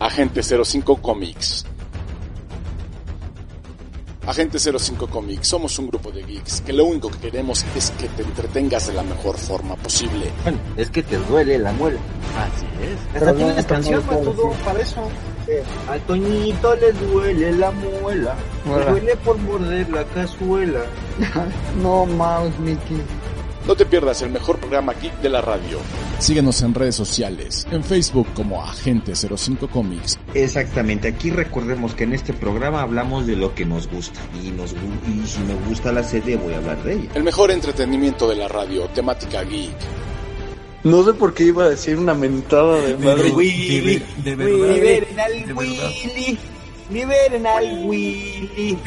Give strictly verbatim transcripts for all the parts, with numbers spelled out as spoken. Agente cero cinco Comics. Agente cero cinco Comics, somos un grupo de geeks que lo único que queremos es que te entretengas de la mejor forma posible. Bueno, es que te duele la muela. Así es. Pero tienes no, canción no, no, no, para eso. Sí. A Toñito le duele la muela. Hola. Le duele por morder la cazuela. No mames, Mickey. No te pierdas el mejor programa geek de la radio. Síguenos en redes sociales, en Facebook como Agente cero cinco Comics. Exactamente, aquí recordemos que en este programa hablamos de lo que nos gusta. Y, nos, y si me gusta la serie voy a hablar de ella. El mejor entretenimiento de la radio, temática geek. No sé por qué iba a decir una mentada de madre. Willy, de verdad. Liberen al Willy, liberen al Willy.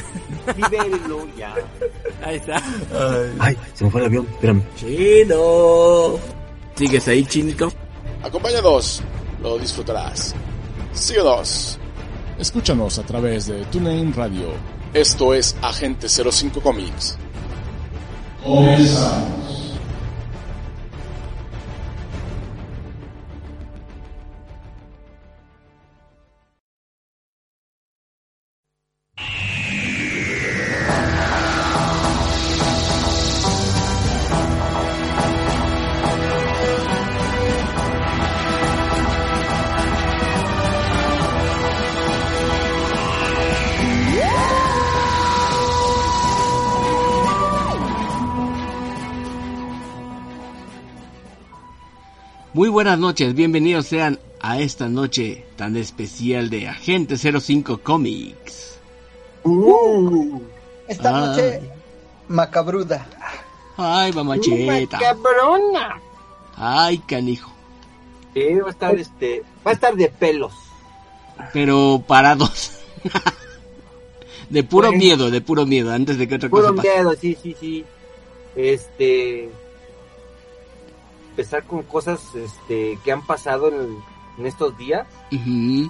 Libérenlo ya. Ahí está. Ay. Ay, se me fue el avión, espérame. Chino. ¿Sigues ahí, Chinito? Acompáñanos, lo disfrutarás. Síguenos. Escúchanos a través de TuneIn Radio. Esto es Agente cero cinco Comics. Comenzamos. Muy buenas noches, bienvenidos sean a esta noche tan especial de Agente cero cinco Comics. Uh, esta ay. noche macabruda. Ay, mamacheta. Macabrona. Ay, canijo. Sí, va a estar este, va a estar de pelos. Pero parados. De puro bueno. miedo, de puro miedo, antes de que otra puro cosa pase. Puro miedo, sí, sí, sí. Este... empezar con cosas este, que han pasado en, en estos días. Uh-huh.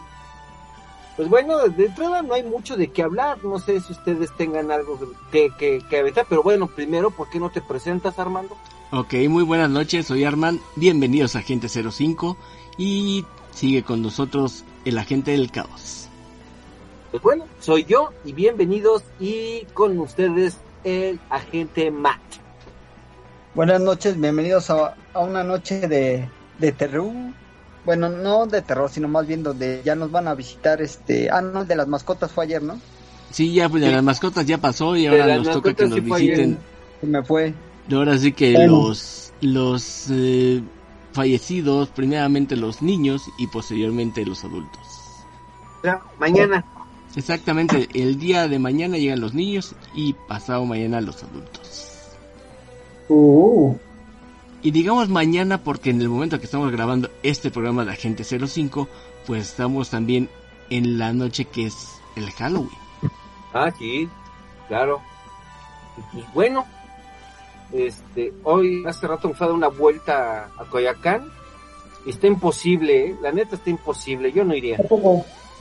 Pues bueno, de entrada no hay mucho de qué hablar. No sé si ustedes tengan algo que que, que aventar, pero bueno, primero, ¿por qué no te presentas, Armando? Ok, muy buenas noches, soy Armand. Bienvenidos a Agente cero cinco y sigue con nosotros el Agente del Caos. Pues bueno, soy yo y bienvenidos y con ustedes el Agente Matt. Buenas noches, bienvenidos a, a una noche de, de terror. Bueno, no de terror, sino más bien donde ya nos van a visitar este... Ah, no, el de las mascotas fue ayer, ¿no? Sí, ya pues de sí. las mascotas ya pasó y ahora nos toca que sí nos visiten. Se me fue. Y ahora sí que bueno. los, los eh, fallecidos, primeramente los niños y posteriormente los adultos. Ya, mañana. Exactamente, el día de mañana llegan los niños y pasado mañana los adultos. Uh. Y digamos mañana porque en el momento que estamos grabando este programa de Agente cero cinco, pues estamos también en la noche que es el Halloween. Ah, sí, claro. Y bueno, este, hoy hace rato me fue a dar una vuelta a Coyoacán. Está imposible, ¿eh? La neta está imposible, yo no iría.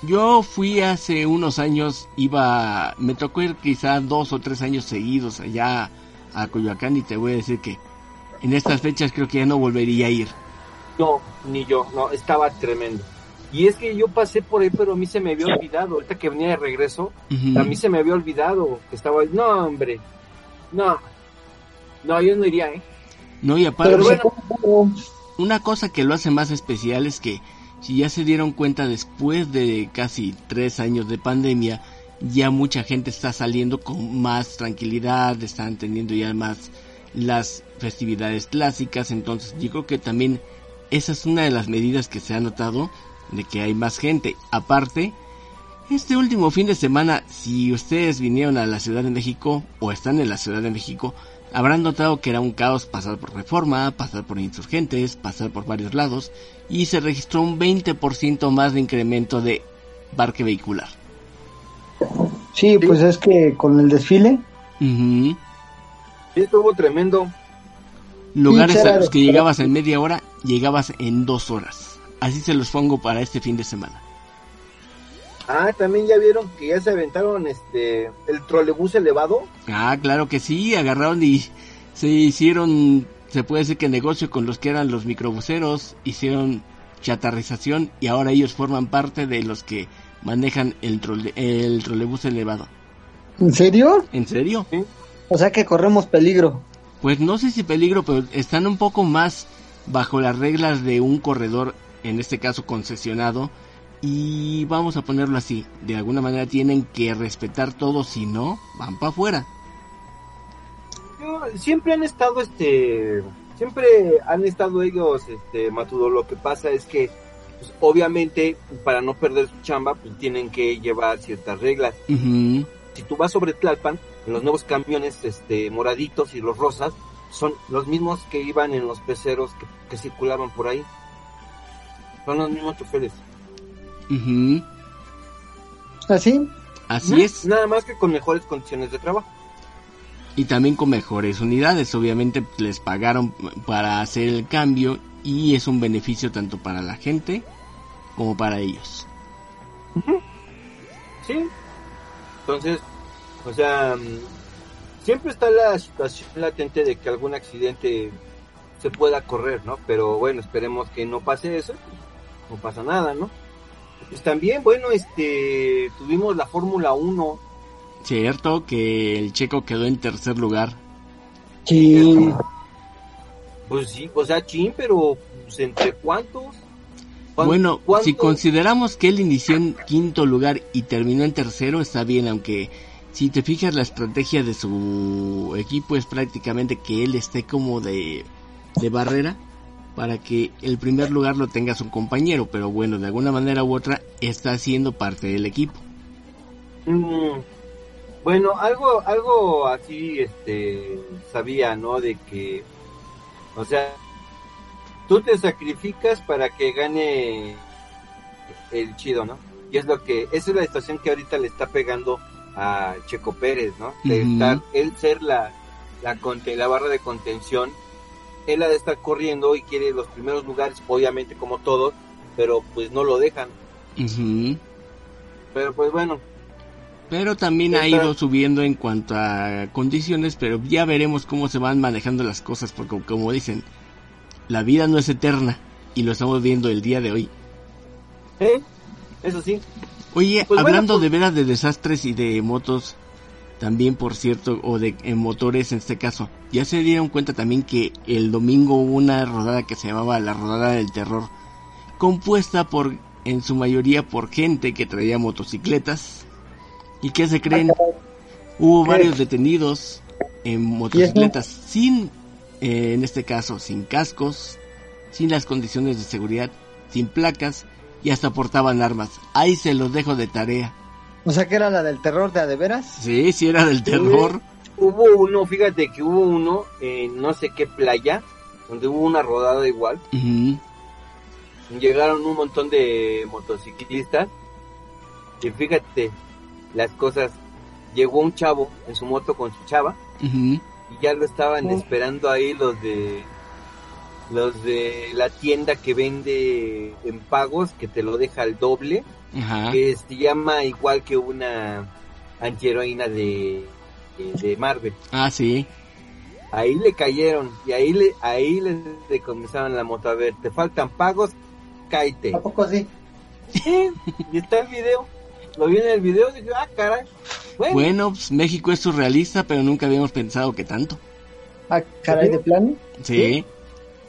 Yo fui hace unos años, iba, me tocó ir quizá dos o tres años seguidos allá a Coyoacán y te voy a decir que en estas fechas creo que ya no volvería a ir. No, ni yo, no, estaba tremendo. Y es que yo pasé por ahí, pero a mí se me había olvidado, ahorita que venía de regreso, uh-huh. a mí se me había olvidado que estaba ahí. No, hombre, no, no, yo no iría, ¿eh? No, y aparte, pero bueno, una cosa que lo hace más especial es que si ya se dieron cuenta después de casi tres años de pandemia, ya mucha gente está saliendo con más tranquilidad, están teniendo ya más las festividades clásicas, entonces yo creo que también esa es una de las medidas que se ha notado de que hay más gente. Aparte, este último fin de semana, si ustedes vinieron a la Ciudad de México o están en la Ciudad de México, Habrán notado que era un caos pasar por Reforma, pasar por Insurgentes, pasar por varios lados, y se registró un veinte por ciento más de incremento de parque vehicular. Sí, pues es que con el desfile... Uh-huh. Sí, estuvo tremendo. Lugares a los que llegabas en media hora, llegabas en dos horas. Así se los pongo para este fin de semana. Ah, también ya vieron que ya se aventaron este el trolebús elevado. Ah, claro que sí, agarraron y se hicieron, se puede decir que negocio con los que eran los microbuseros, hicieron chatarrización y ahora ellos forman parte de los que manejan el, trole, el trolebús elevado. ¿En serio? ¿En serio? ¿Sí? O sea que corremos peligro. Pues no sé si peligro, pero están un poco más bajo las reglas de un corredor, en este caso concesionado. Y vamos a ponerlo así, de alguna manera tienen que respetar todo, si no, van para afuera. Siempre han estado, este, siempre han estado ellos, este, Matudo, lo que pasa es que, pues, obviamente, para no perder su chamba, pues tienen que llevar ciertas reglas. Uh-huh. Si tú vas sobre Tlalpan, en los nuevos camiones, este, moraditos y los rosas, son los mismos que iban en los peceros que, que circulaban por ahí. Son los mismos choferes. Uh-huh. ¿Así? Así ¿no? es. Nada más que con mejores condiciones de trabajo. Y también con mejores unidades. Obviamente les pagaron para hacer el cambio y es un beneficio tanto para la gente como para ellos. Uh-huh. Sí. Entonces, o sea, siempre está la situación latente de que algún accidente se pueda correr, ¿no? Pero bueno, esperemos que no pase eso. No pasa nada, ¿no? Pues también, bueno, este, tuvimos la Fórmula uno. Cierto que el Checo quedó en tercer lugar. Sí. Pues sí, o sea, chin, pero pues, ¿entre cuántos? ¿Cuántos bueno, cuántos? Si consideramos que él inició en quinto lugar y terminó en tercero, está bien, aunque si te fijas la estrategia de su equipo es prácticamente que él esté como de, de barrera, para que el primer lugar lo tenga su compañero, pero bueno, de alguna manera u otra está siendo parte del equipo. Mm, bueno, algo algo así este sabía, ¿no? De que, o sea, tú te sacrificas para que gane el chido, ¿no? Y es lo que, esa es la situación que ahorita le está pegando a Checo Pérez, ¿no? De mm-hmm. estar, él ser la, la, la, la barra de contención. Él ha de estar corriendo y quiere los primeros lugares, obviamente como todos, pero pues no lo dejan. Uh-huh. Pero pues bueno. Pero también ha ido subiendo en cuanto a condiciones, pero ya veremos cómo se van manejando las cosas, porque como dicen, la vida no es eterna y lo estamos viendo el día de hoy. ¿Eh? Eso sí. Oye, pues hablando bueno, pues... de veras de desastres y de motos... También, por cierto, o de en motores en este caso. Ya se dieron cuenta también que el domingo hubo una rodada que se llamaba la Rodada del Terror, compuesta por, en su mayoría, por gente que traía motocicletas. ¿Y qué se creen? Hubo varios detenidos en motocicletas sin, eh, en este caso, sin cascos, sin las condiciones de seguridad, sin placas y hasta portaban armas. Ahí se los dejo de tarea. O sea que era la del terror de a de veras. Sí, sí era del terror. Hubo uno, fíjate que hubo uno en eh, no sé qué playa, donde hubo una rodada igual. Uh-huh. Llegaron un montón de motociclistas y fíjate las cosas. Llegó un chavo en su moto con su chava. Uh-huh. Y ya lo estaban uh-huh. esperando ahí los de los de la tienda que vende en pagos, que te lo deja al doble. Ajá. Que se llama igual que una antiheroína de, de, de Marvel. Ah, sí. Ahí le cayeron y ahí le ahí les decomisaron la moto. A ver, te faltan pagos, cáete. ¿A poco sí? Sí, y está el video. Lo vi en el video y dije, ah, caray. Bueno, bueno pues, México es surrealista, pero nunca habíamos pensado que tanto. Ah, caray, de plano. Sí. sí.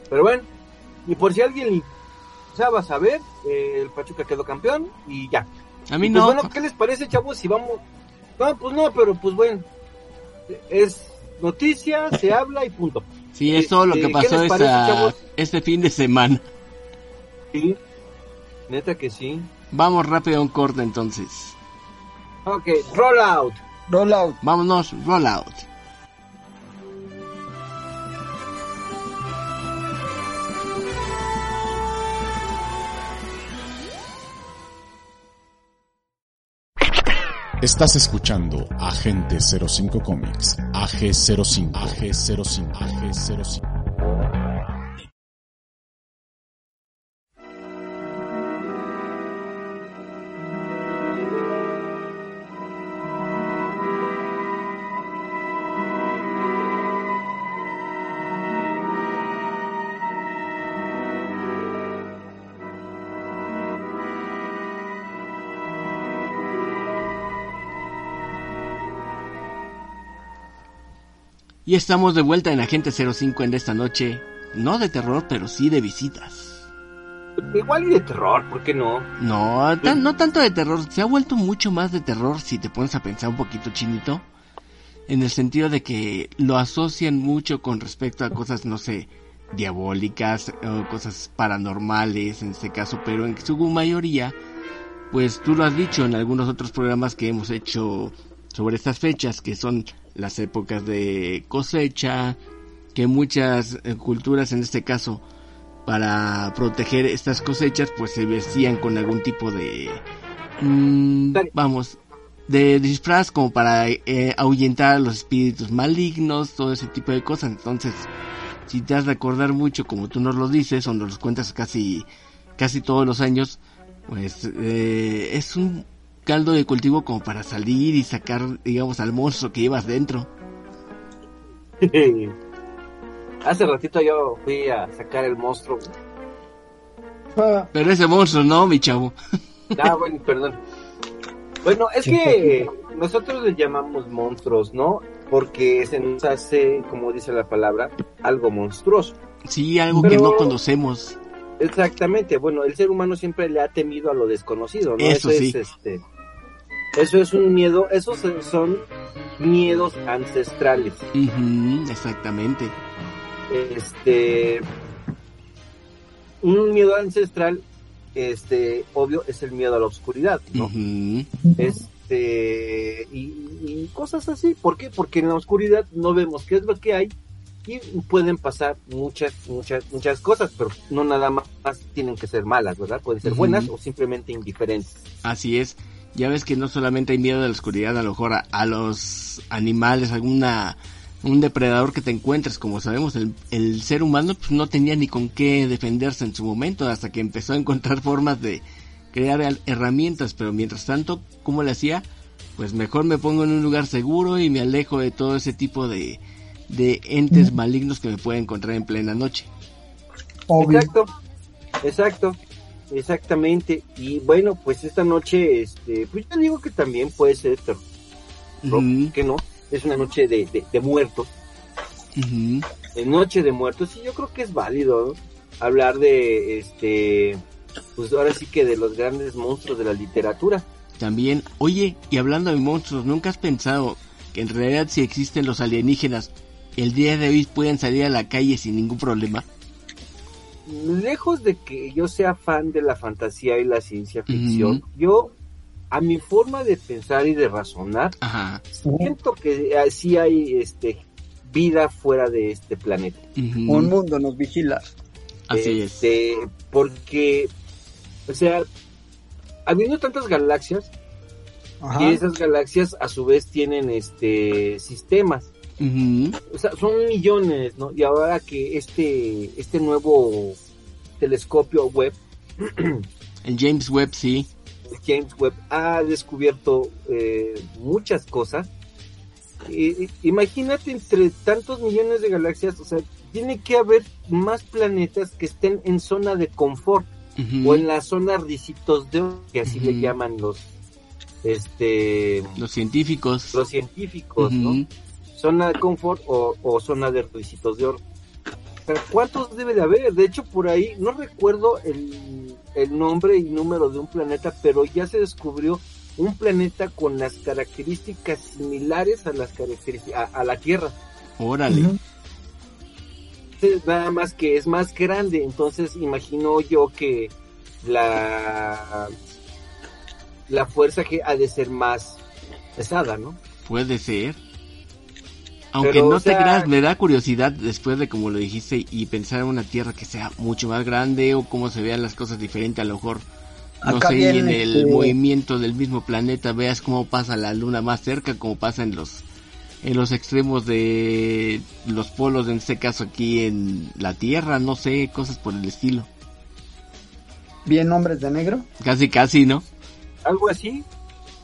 Pero bueno, y por si alguien... O sea, vas a ver, eh, el Pachuca quedó campeón y ya. A mí no. Pues bueno, ¿qué les parece, chavos? Si vamos... No, pues no, pero pues bueno. Es noticia, se habla y punto. Sí, es todo eh, lo que eh, pasó esta... parece, este fin de semana. Sí, neta que sí. Vamos rápido a un corte entonces. Ok, roll out. Roll out. Vámonos, roll out. Estás escuchando Agente cero cinco Comics, A G cero cinco, A G cero cinco, A G cero cinco. Y estamos de vuelta en Agente cero cinco en esta noche, no de terror, pero sí de visitas. Igual y de terror, ¿por qué no? No, tan, no tanto de terror, se ha vuelto mucho más de terror si te pones a pensar un poquito, Chinito, en el sentido de que lo asocian mucho con respecto a cosas, no sé, diabólicas, o cosas paranormales en este caso, pero en su mayoría, pues tú lo has dicho en algunos otros programas que hemos hecho sobre estas fechas, que son las épocas de cosecha, que muchas eh, culturas, en este caso, para proteger estas cosechas, pues se vestían con algún tipo de, mmm, vamos, de disfraz como para eh, ahuyentar a los espíritus malignos, todo ese tipo de cosas. Entonces, si te has de acordar mucho, como tú nos lo dices, o nos los cuentas casi, casi todos los años, pues eh, es un caldo de cultivo como para salir y sacar, digamos, al monstruo que llevas dentro. Hace ratito yo fui a sacar el monstruo. Pero ese monstruo no, mi chavo. Ah, bueno, perdón. Bueno, es que nosotros le llamamos monstruos, ¿no? Porque se nos hace, como dice la palabra, algo monstruoso. Sí, algo Pero... que no conocemos. Exactamente, bueno, el ser humano siempre le ha temido a lo desconocido, ¿no? Eso, eso sí. es este, eso es un miedo, esos son miedos ancestrales. Uh-huh, exactamente. Este, un miedo ancestral, este, obvio, es el miedo a la oscuridad, ¿no? Uh-huh. Este, y, y cosas así. ¿Por qué? Porque en la oscuridad no vemos qué es lo que hay. Y pueden pasar muchas, muchas, muchas cosas, pero no nada más tienen que ser malas, ¿verdad? Pueden ser buenas uh-huh. o simplemente indiferentes. Así es, ya ves que no solamente hay miedo de la oscuridad, a lo mejor a, a los animales, alguna un depredador que te encuentres, como sabemos, el, el ser humano pues no tenía ni con qué defenderse en su momento, hasta que empezó a encontrar formas de crear herramientas, pero mientras tanto, ¿cómo le hacía? Pues mejor me pongo en un lugar seguro y me alejo de todo ese tipo de... de entes malignos que me pueden encontrar en plena noche. Obvio. Exacto, exacto, exactamente. Y bueno, pues esta noche, este, pues yo digo que también puede ser terror, uh-huh. que no, es una noche de, de, de muertos, uh-huh. de noche de muertos, y yo creo que es válido, ¿no? Hablar de, este, pues ahora sí que de los grandes monstruos de la literatura. También, oye, y hablando de monstruos, ¿nunca has pensado que en realidad si existen los alienígenas, el día de hoy pueden salir a la calle sin ningún problema? Lejos de que yo sea fan de la fantasía y la ciencia ficción, uh-huh. yo, a mi forma de pensar y de razonar, Ajá. siento que así hay este vida fuera de este planeta. Uh-huh. Un mundo nos vigila. Así este, es. Porque, o sea, habiendo tantas galaxias, Ajá. y esas galaxias a su vez tienen este sistemas. Uh-huh. O sea, son millones, ¿no? Y ahora que este este nuevo telescopio Webb, el James Webb, sí. James Webb ha descubierto eh, muchas cosas. E, imagínate entre tantos millones de galaxias, o sea, tiene que haber más planetas que estén en zona de confort uh-huh. o en la zona risitos de oro, que así uh-huh. le llaman los Este, los científicos, los científicos, uh-huh. ¿no? Zona de confort o, o zona de risitos de oro. Pero ¿cuántos debe de haber? De hecho, por ahí no recuerdo el, el nombre y número de un planeta, pero ya se descubrió un planeta con las características similares a las características a, a la Tierra. Órale. Uh-huh. Nada más que es más grande, entonces imagino yo que la la fuerza que ha de ser más pesada, ¿no? Puede ser. Aunque Pero, no o sea... te creas, me da curiosidad después de como lo dijiste y pensar en una Tierra que sea mucho más grande o cómo se vean las cosas diferentes, a lo mejor Acá no sé, en el este... movimiento del mismo planeta veas cómo pasa la luna más cerca, como pasa en los en los extremos de los polos, en este caso aquí en la Tierra, no sé, cosas por el estilo. Bien, Hombres de Negro. Casi, casi, ¿no? Algo así.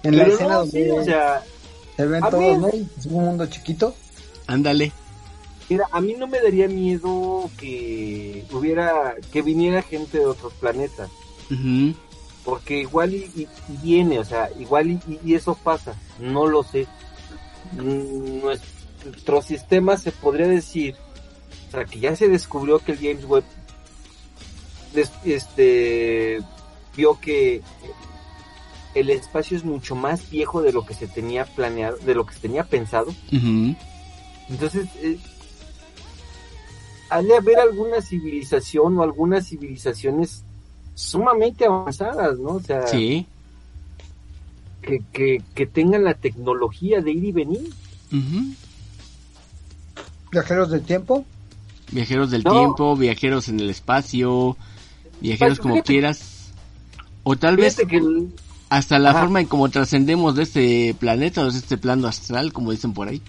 En pero la escena no, donde sí, o sea, se ven todos, ¿no? Es un mundo chiquito. Ándale. Mira, a mí no me daría miedo que hubiera, que viniera gente de otros planetas. Uh-huh. Porque igual y, y, y viene, o sea, igual y, y eso pasa, no lo sé. Nuestro sistema se podría decir, o sea, que ya se descubrió que el James Webb des, este, vio que el espacio es mucho más viejo de lo que se tenía planeado, de lo que se tenía pensado. Uh-huh. Entonces, eh, ha de haber alguna civilización o algunas civilizaciones sumamente avanzadas, ¿no? O sea, sí. que, que, que tengan la tecnología de ir y venir. Uh-huh. ¿Viajeros del tiempo? Viajeros del no. tiempo, viajeros en el espacio, viajeros como fíjate, quieras. O tal vez que el... hasta la Ajá. forma en cómo trascendemos de este planeta o de este plano astral, como dicen por ahí.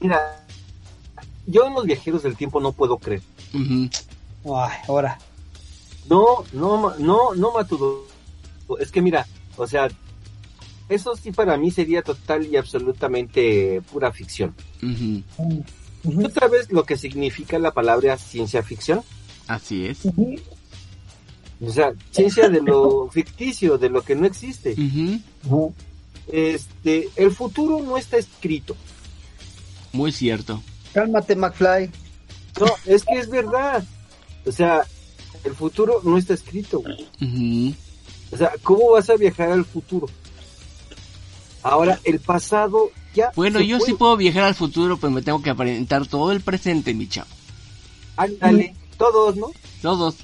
Mira, yo en los viajeros del tiempo no puedo creer. Uh-huh. Ay, ahora. No, no, no, no, Matudo. Es que mira, o sea, eso sí para mí sería total y absolutamente pura ficción. Uh-huh. Uh-huh. ¿Tú sabes lo que significa la palabra ciencia ficción? Así es. Uh-huh. O sea, ciencia de lo ficticio, de lo que no existe. Uh-huh. Uh-huh. Este, el futuro no está escrito. Muy cierto. Cálmate, McFly. No, es que es verdad. O sea, el futuro no está escrito, güey. Uh-huh. O sea, ¿cómo vas a viajar al futuro? Ahora, el pasado ya... Bueno, yo puede. sí puedo viajar al futuro, pero me tengo que aparentar todo el presente, mi chavo. Ándale, uh-huh. todos, ¿no? Todos.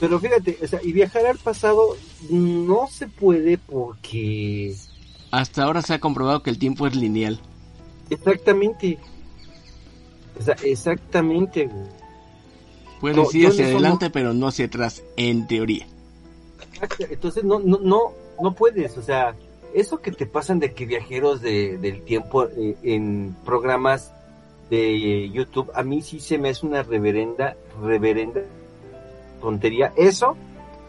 Pero fíjate, o sea, y viajar al pasado no se puede porque... Hasta ahora se ha comprobado que el tiempo es lineal. Exactamente. O sea, exactamente, güey. Puedes no, ir hacia no adelante, somos... pero no hacia atrás, en teoría. Entonces, no, no, no, no puedes, o sea, eso que te pasan de que viajeros de, del tiempo eh, en programas de eh, YouTube, a mí sí se me hace una reverenda, reverenda tontería. Eso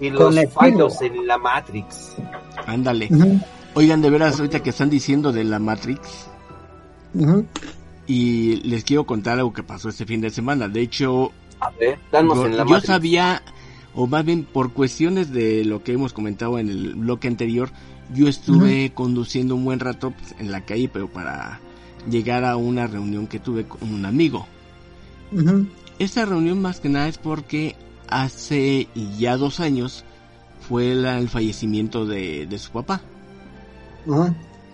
y los fallos en la Matrix. Ándale. Uh-huh. Oigan, de veras, ahorita que están diciendo de la Matrix... Uh-huh. Y les quiero contar algo que pasó este fin de semana. De hecho... A ver, danos yo, en la yo Matrix. Sabía, o más bien por cuestiones de lo que hemos comentado en el bloque anterior, yo estuve uh-huh. conduciendo un buen rato pues, en la calle, pero para llegar a una reunión que tuve con un amigo. Uh-huh. Esta reunión más que nada es porque hace ya dos años fue el, el fallecimiento de, de su papá. Uh-huh.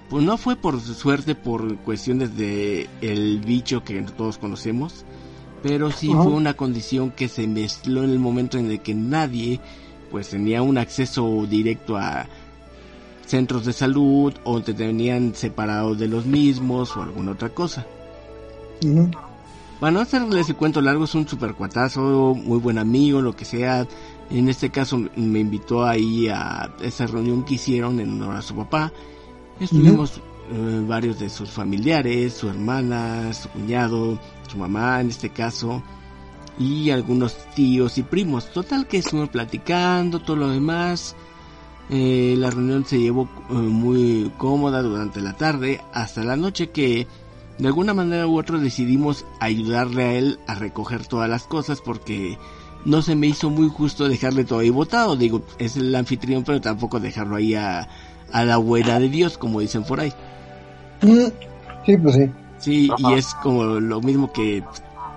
Pues no fue por suerte, por cuestiones de el bicho que todos conocemos, pero sí fue una condición que se mezcló en el momento en el que nadie pues tenía un acceso directo a centros de salud o te tenían separado de los mismos o alguna otra cosa. Uh-huh. Bueno, hacerles el cuento largo, es un super cuatazo, muy buen amigo, lo que sea. En este caso me invitó ahí a esa reunión que hicieron en honor a su papá. Estuvimos uh-huh. eh, varios de sus familiares, su hermana, su cuñado, su mamá en este caso, y algunos tíos y primos. Total que estuvimos platicando, todo lo demás. Eh, la reunión se llevó eh, muy cómoda durante la tarde hasta la noche que de alguna manera u otra decidimos ayudarle a él a recoger todas las cosas porque no se me hizo muy justo dejarle todo ahí botado. Digo, es el anfitrión, pero tampoco dejarlo ahí a, a la buena de Dios, como dicen por ahí. Sí, pues sí. Sí, Ajá. y es como lo mismo que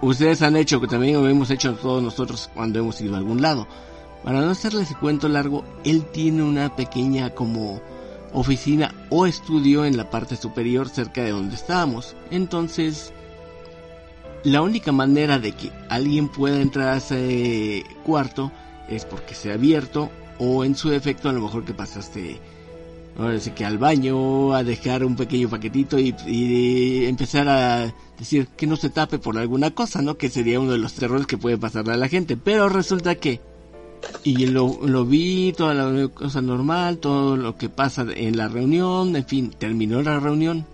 ustedes han hecho, que también lo hemos hecho todos nosotros cuando hemos ido a algún lado. Para no hacerles el cuento largo, él tiene una pequeña como oficina o estudio en la parte superior cerca de donde estábamos. Entonces, la única manera de que alguien pueda entrar a ese cuarto es porque sea abierto o en su defecto a lo mejor que pasaste... Ahora sí que al baño, a dejar un pequeño paquetito y, y empezar a decir que no se tape por alguna cosa, ¿no? Que sería uno de los terrores que puede pasarle a la gente. Pero resulta que y lo, lo vi, toda la cosa normal, todo lo que pasa en la reunión, en fin, terminó la reunión.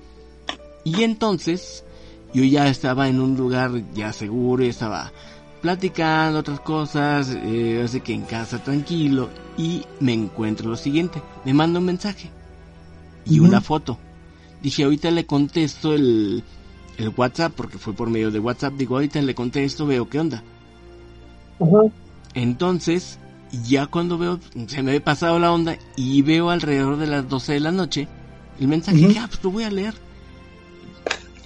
Y entonces yo ya estaba en un lugar ya seguro, ya estaba platicando otras cosas, eh, así que en casa tranquilo, y me encuentro lo siguiente: me manda un mensaje y uh-huh. una foto. Dije, ahorita le contesto el, el WhatsApp, porque fue por medio de WhatsApp, digo, ahorita le contesto, veo qué onda. Uh-huh. Entonces, ya cuando veo, se me había pasado la onda, y veo alrededor de las doce de la noche el mensaje, uh-huh. dije, ah, pues lo voy a leer.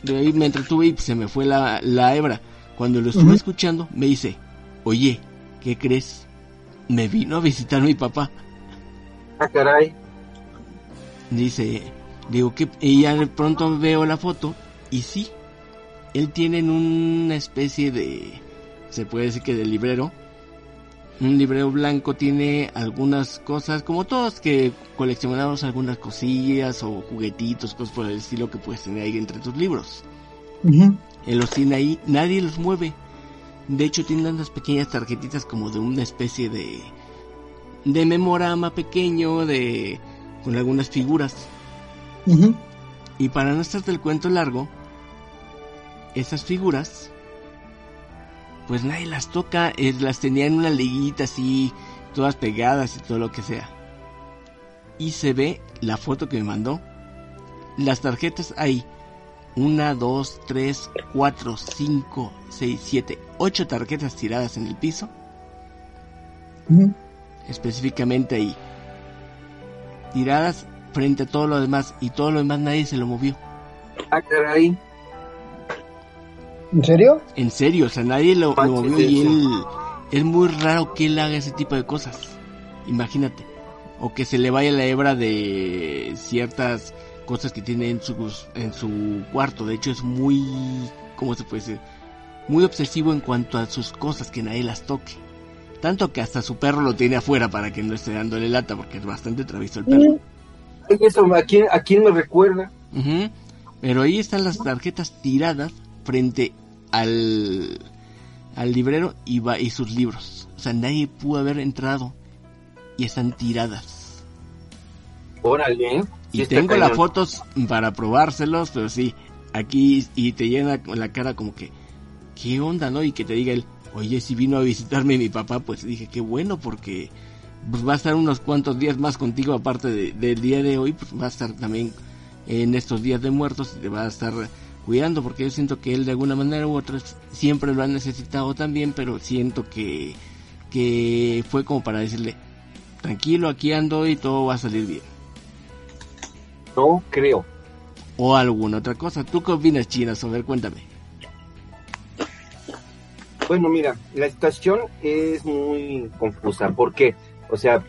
De ahí me entretuve y se me fue la, la hebra. Cuando lo estuve uh-huh. escuchando, me dice, oye, ¿qué crees? Me vino a visitar mi papá. Ah, caray. Dice, digo, que ya de pronto veo la foto, y sí, él tiene una especie de, se puede decir que de librero, un librero blanco, tiene algunas cosas, como todos que coleccionamos algunas cosillas o juguetitos, cosas por el estilo que puedes tener ahí entre tus libros. Uh-huh. Él los tiene ahí, nadie los mueve. De hecho, tiene unas pequeñas tarjetitas como de una especie de, de memorama pequeño, de, con algunas figuras. Uh-huh. Y para no hacerte el cuento largo, esas figuras pues nadie las toca, eh, las tenía en una liguita así, todas pegadas y todo lo que sea. Y se ve la foto que me mandó, las tarjetas ahí, una, dos, tres, cuatro, cinco, seis, siete, ocho tarjetas tiradas en el piso, uh-huh. específicamente ahí, tiradas frente a todo lo demás, y todo lo demás nadie se lo movió. Ah, caray. ¿En serio? En serio, o sea, nadie lo, lo movió, y él... Es muy raro que él haga ese tipo de cosas, imagínate. O que se le vaya la hebra de ciertas cosas que tiene en su, en su cuarto. De hecho, es muy... ¿Cómo se puede decir? Muy obsesivo en cuanto a sus cosas, que nadie las toque. Tanto que hasta su perro lo tiene afuera para que no esté dándole lata, porque es bastante travieso el perro. ¿Eso a quién, a quién me recuerda? Uh-huh. Pero ahí están las tarjetas tiradas frente al al librero y, va, y sus libros, o sea, nadie pudo haber entrado y están tiradas. Órale. Y tengo las fotos para probárselos, pero sí, aquí, y te llena la cara como que qué onda, ¿no? Y que te diga él, oye, si vino a visitarme mi papá, pues dije, qué bueno, porque pues va a estar unos cuantos días más contigo, aparte de, del día de hoy, pues va a estar también en estos días de muertos, te va a estar cuidando, porque yo siento que él de alguna manera u otra siempre lo ha necesitado también, pero siento que que fue como para decirle, tranquilo, aquí ando y todo va a salir bien. No creo. O alguna otra cosa. ¿Tú qué opinas, China? A ver, cuéntame. Bueno, mira, la situación es muy confusa, porque, o sea,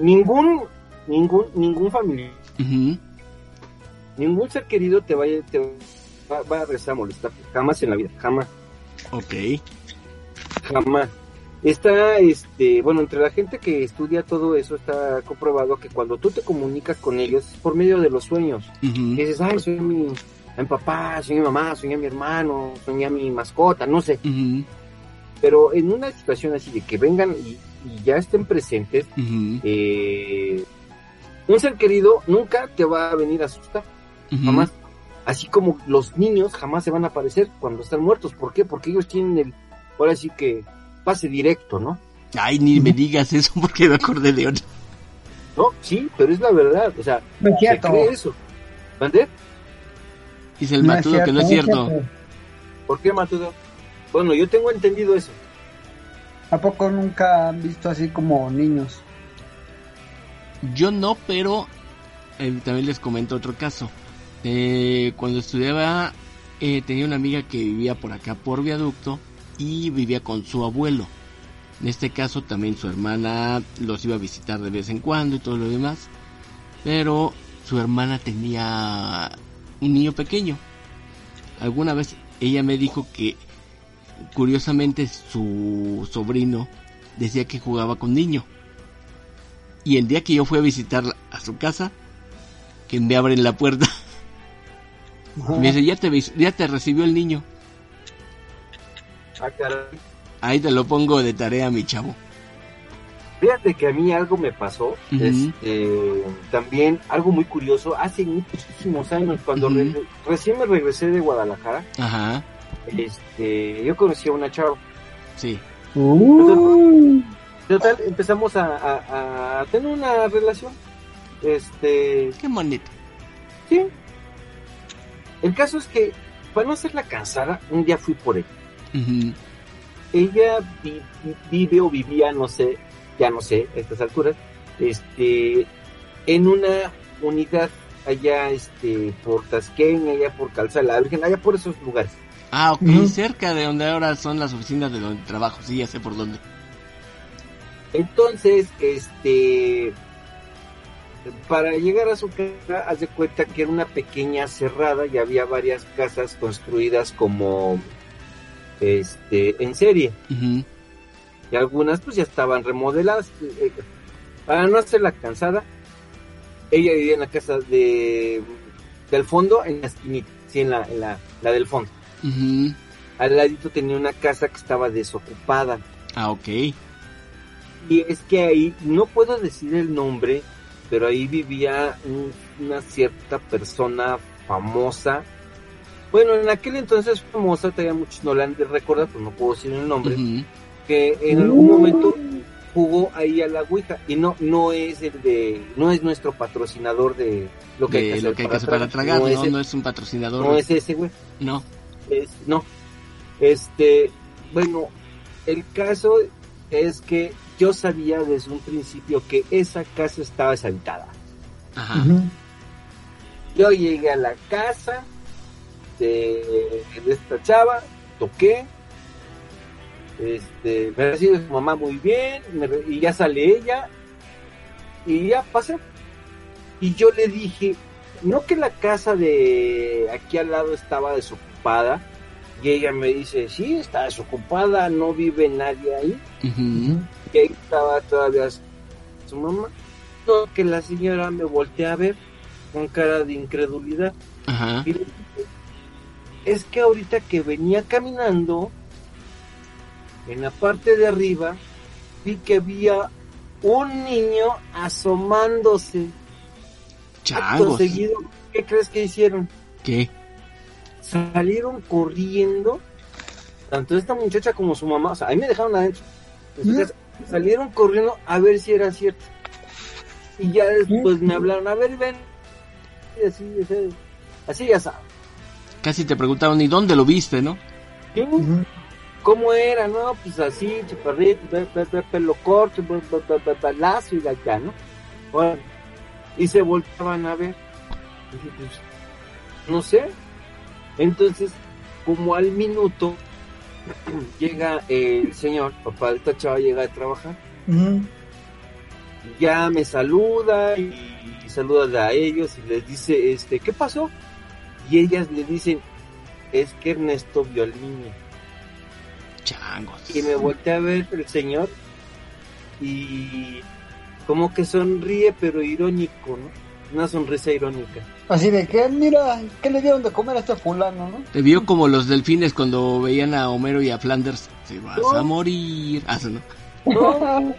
ningún, ningún, ningún familiar, uh-huh. ningún ser querido te vaya, te va, va a rezar a molestar, jamás en la vida, jamás. Ok. Jamás. Está, este, bueno, entre la gente que estudia todo eso está comprobado que cuando tú te comunicas con ellos es por medio de los sueños. Uh-huh. Que dices, ay, soñé a mi, a mi papá, soñé a mi mamá, soñé a mi hermano, soñé a mi mascota, no sé. Uh-huh. Pero en una situación así de que vengan y, y ya estén presentes, uh-huh. eh, un ser querido nunca te va a venir a asustar. Uh-huh. Jamás, así como los niños jamás se van a aparecer cuando están muertos. ¿Por qué? Porque ellos tienen el, ahora sí que pase directo, ¿no? Ay, ni me digas eso, porque me acordé de otro. No, sí, pero es la verdad, o sea, no es cierto. Se cree eso, ¿vale? Dice el no matudo cierto, que no es cierto. No es cierto. ¿Por qué, matudo? Bueno, yo tengo entendido eso. ¿A poco nunca han visto así como niños? Yo no, pero Eh, también les comento otro caso. Eh, cuando estudiaba, eh, tenía una amiga que vivía por acá por Viaducto y vivía con su abuelo. En este caso también su hermana los iba a visitar de vez en cuando y todo lo demás, pero su hermana tenía un niño pequeño. Alguna vez ella me dijo que curiosamente su sobrino decía que jugaba con niño, y el día que yo fui a visitar a su casa, que me abren la puerta, uh-huh. me dice, ya te, ya te recibió el niño. Ah, caray. Ahí te lo pongo de tarea, mi chavo. Fíjate que a mí algo me pasó, uh-huh. este, también algo muy curioso, hace muchísimos años, cuando uh-huh. re- recién me regresé de Guadalajara, ajá. este, yo conocí a una chava. Sí. Uh-huh. Total, total, empezamos a, a, a tener una relación. Este. Qué bonito. Sí. El caso es que, para no hacerla cansada, un día fui por ella. Uh-huh. Ella vi- vive o vivía, no sé, ya no sé, a estas alturas, este, en una unidad allá, este, por Tasqueña, allá por Calzada de la Virgen, allá por esos lugares. Ah, ok, uh-huh. cerca de donde ahora son las oficinas de donde trabajo, sí, ya sé por dónde. Entonces, este, para llegar a su casa, haz de cuenta que era una pequeña cerrada y había varias casas construidas como, este, en serie. Uh-huh. Y algunas pues ya estaban remodeladas. Para no hacerla cansada, ella vivía en la casa de del fondo, en la esquinita, sí, en la, en la, la del fondo. Uh-huh. Al ladito tenía una casa que estaba desocupada. Ah, ok. Y es que ahí, no puedo decir el nombre, pero ahí vivía un, una cierta persona famosa. Bueno, en aquel entonces famosa, todavía muchos no la han de recordar, pues no puedo decir el nombre. Uh-huh. Que en algún momento jugó ahí a la Ouija, y no no es el de no es nuestro patrocinador de lo que de, hay que hacer, lo que hay para, que hacer para tragar, no, no, es, el, no es un patrocinador. No es ese, güey. No. Es, no. Este, bueno, el caso es que yo sabía desde un principio que esa casa estaba deshabitada. Ajá. Uh-huh. Yo llegué a la casa de, de esta chava, toqué. Este, me recibe su mamá muy bien, me, y ya sale ella, y ya pasé. Y yo le dije, no que la casa de aquí al lado estaba desocupada, y ella me dice, sí, está desocupada, no vive nadie ahí, uh-huh. y ahí estaba todavía su mamá. No, que la señora me voltea a ver con cara de incredulidad, uh-huh. y le dije, es que ahorita que venía caminando, en la parte de arriba vi que había un niño asomándose. Changos. Seguido, ¿qué crees que hicieron? ¿Qué? Salieron corriendo, tanto esta muchacha como su mamá, o sea, ahí me dejaron adentro. Entonces, ¿Mm? Salieron corriendo a ver si era cierto. Y ya después ¿Mm? Me hablaron, a ver, ven. Y así, así, así ya sabes. Casi te preguntaron, ¿y dónde lo viste, no? ¿Sí? Uh-huh. ¿Cómo era? No, pues así, chaparrito, pelo corto, lazo y acá, ¿no? Bueno, y se voltaban a ver. Dije, pues, no sé. Entonces, como al minuto, llega el señor, papá de esta chava, llega de trabajar. Uh-huh. Ya me saluda y, y saluda a ellos y les dice, este, ¿qué pasó? Y ellas le dicen, es que Ernesto vio al niño. Changos. Y me volteé a ver el señor y como que sonríe, pero irónico, ¿no? Una sonrisa irónica. Así de que, mira, ¿qué le dieron de comer a este fulano, no? Te vio como los delfines cuando veían a Homero y a Flanders. Te vas no. a morir. Ah, ¿no? No.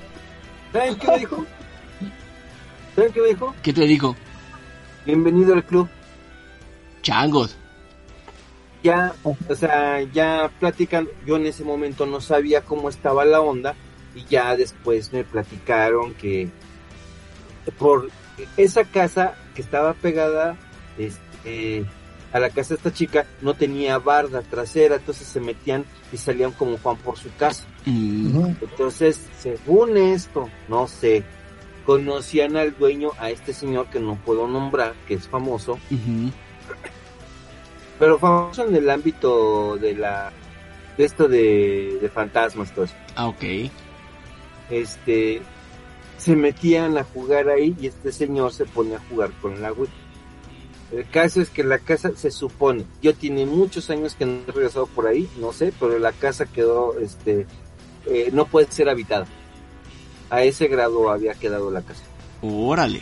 ¿Saben qué me dijo? ¿Saben qué me dijo? ¿Qué te dijo? Bienvenido al club. Changos. Ya, o sea, ya platican, yo en ese momento no sabía cómo estaba la onda y ya después me platicaron que por esa casa que estaba pegada este, a la casa de esta chica no tenía barda trasera, entonces se metían y salían como Juan por su casa. Uh-huh. Entonces, según esto, no sé, conocían al dueño, a este señor que no puedo nombrar, que es famoso. Uh-huh. Pero famoso en el ámbito de la de esto de, de fantasmas, todo eso. Ah, ok. Este, se metían a jugar ahí y este señor se ponía a jugar con la Ouija. El caso es que la casa se supone, yo tiene muchos años que no he regresado por ahí, no sé, pero la casa quedó, este, eh, no puede ser habitada. A ese grado había quedado la casa. Órale.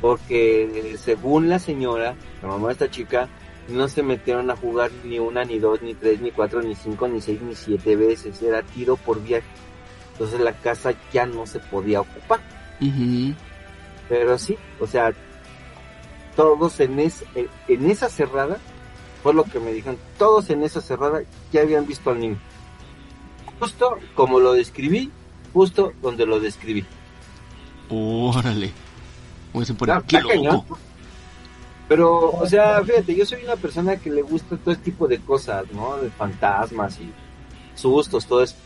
Porque según la señora, la mamá de esta chica, no se metieron a jugar ni una, ni dos, ni tres, ni cuatro, ni cinco, ni seis, ni siete veces. Era tiro por viaje. entonces la casa ya no se podía ocupar. Uh-huh. Pero sí, o sea, todos en, es, en, en esa cerrada, fue lo que me dijeron, todos en esa cerrada ya habían visto al niño. Justo como lo describí, justo donde lo describí. Órale. Voy a decir por aquí, loco. Pero, o sea, fíjate, yo soy una persona que le gusta todo este tipo de cosas, ¿no? De fantasmas y sustos, todo eso.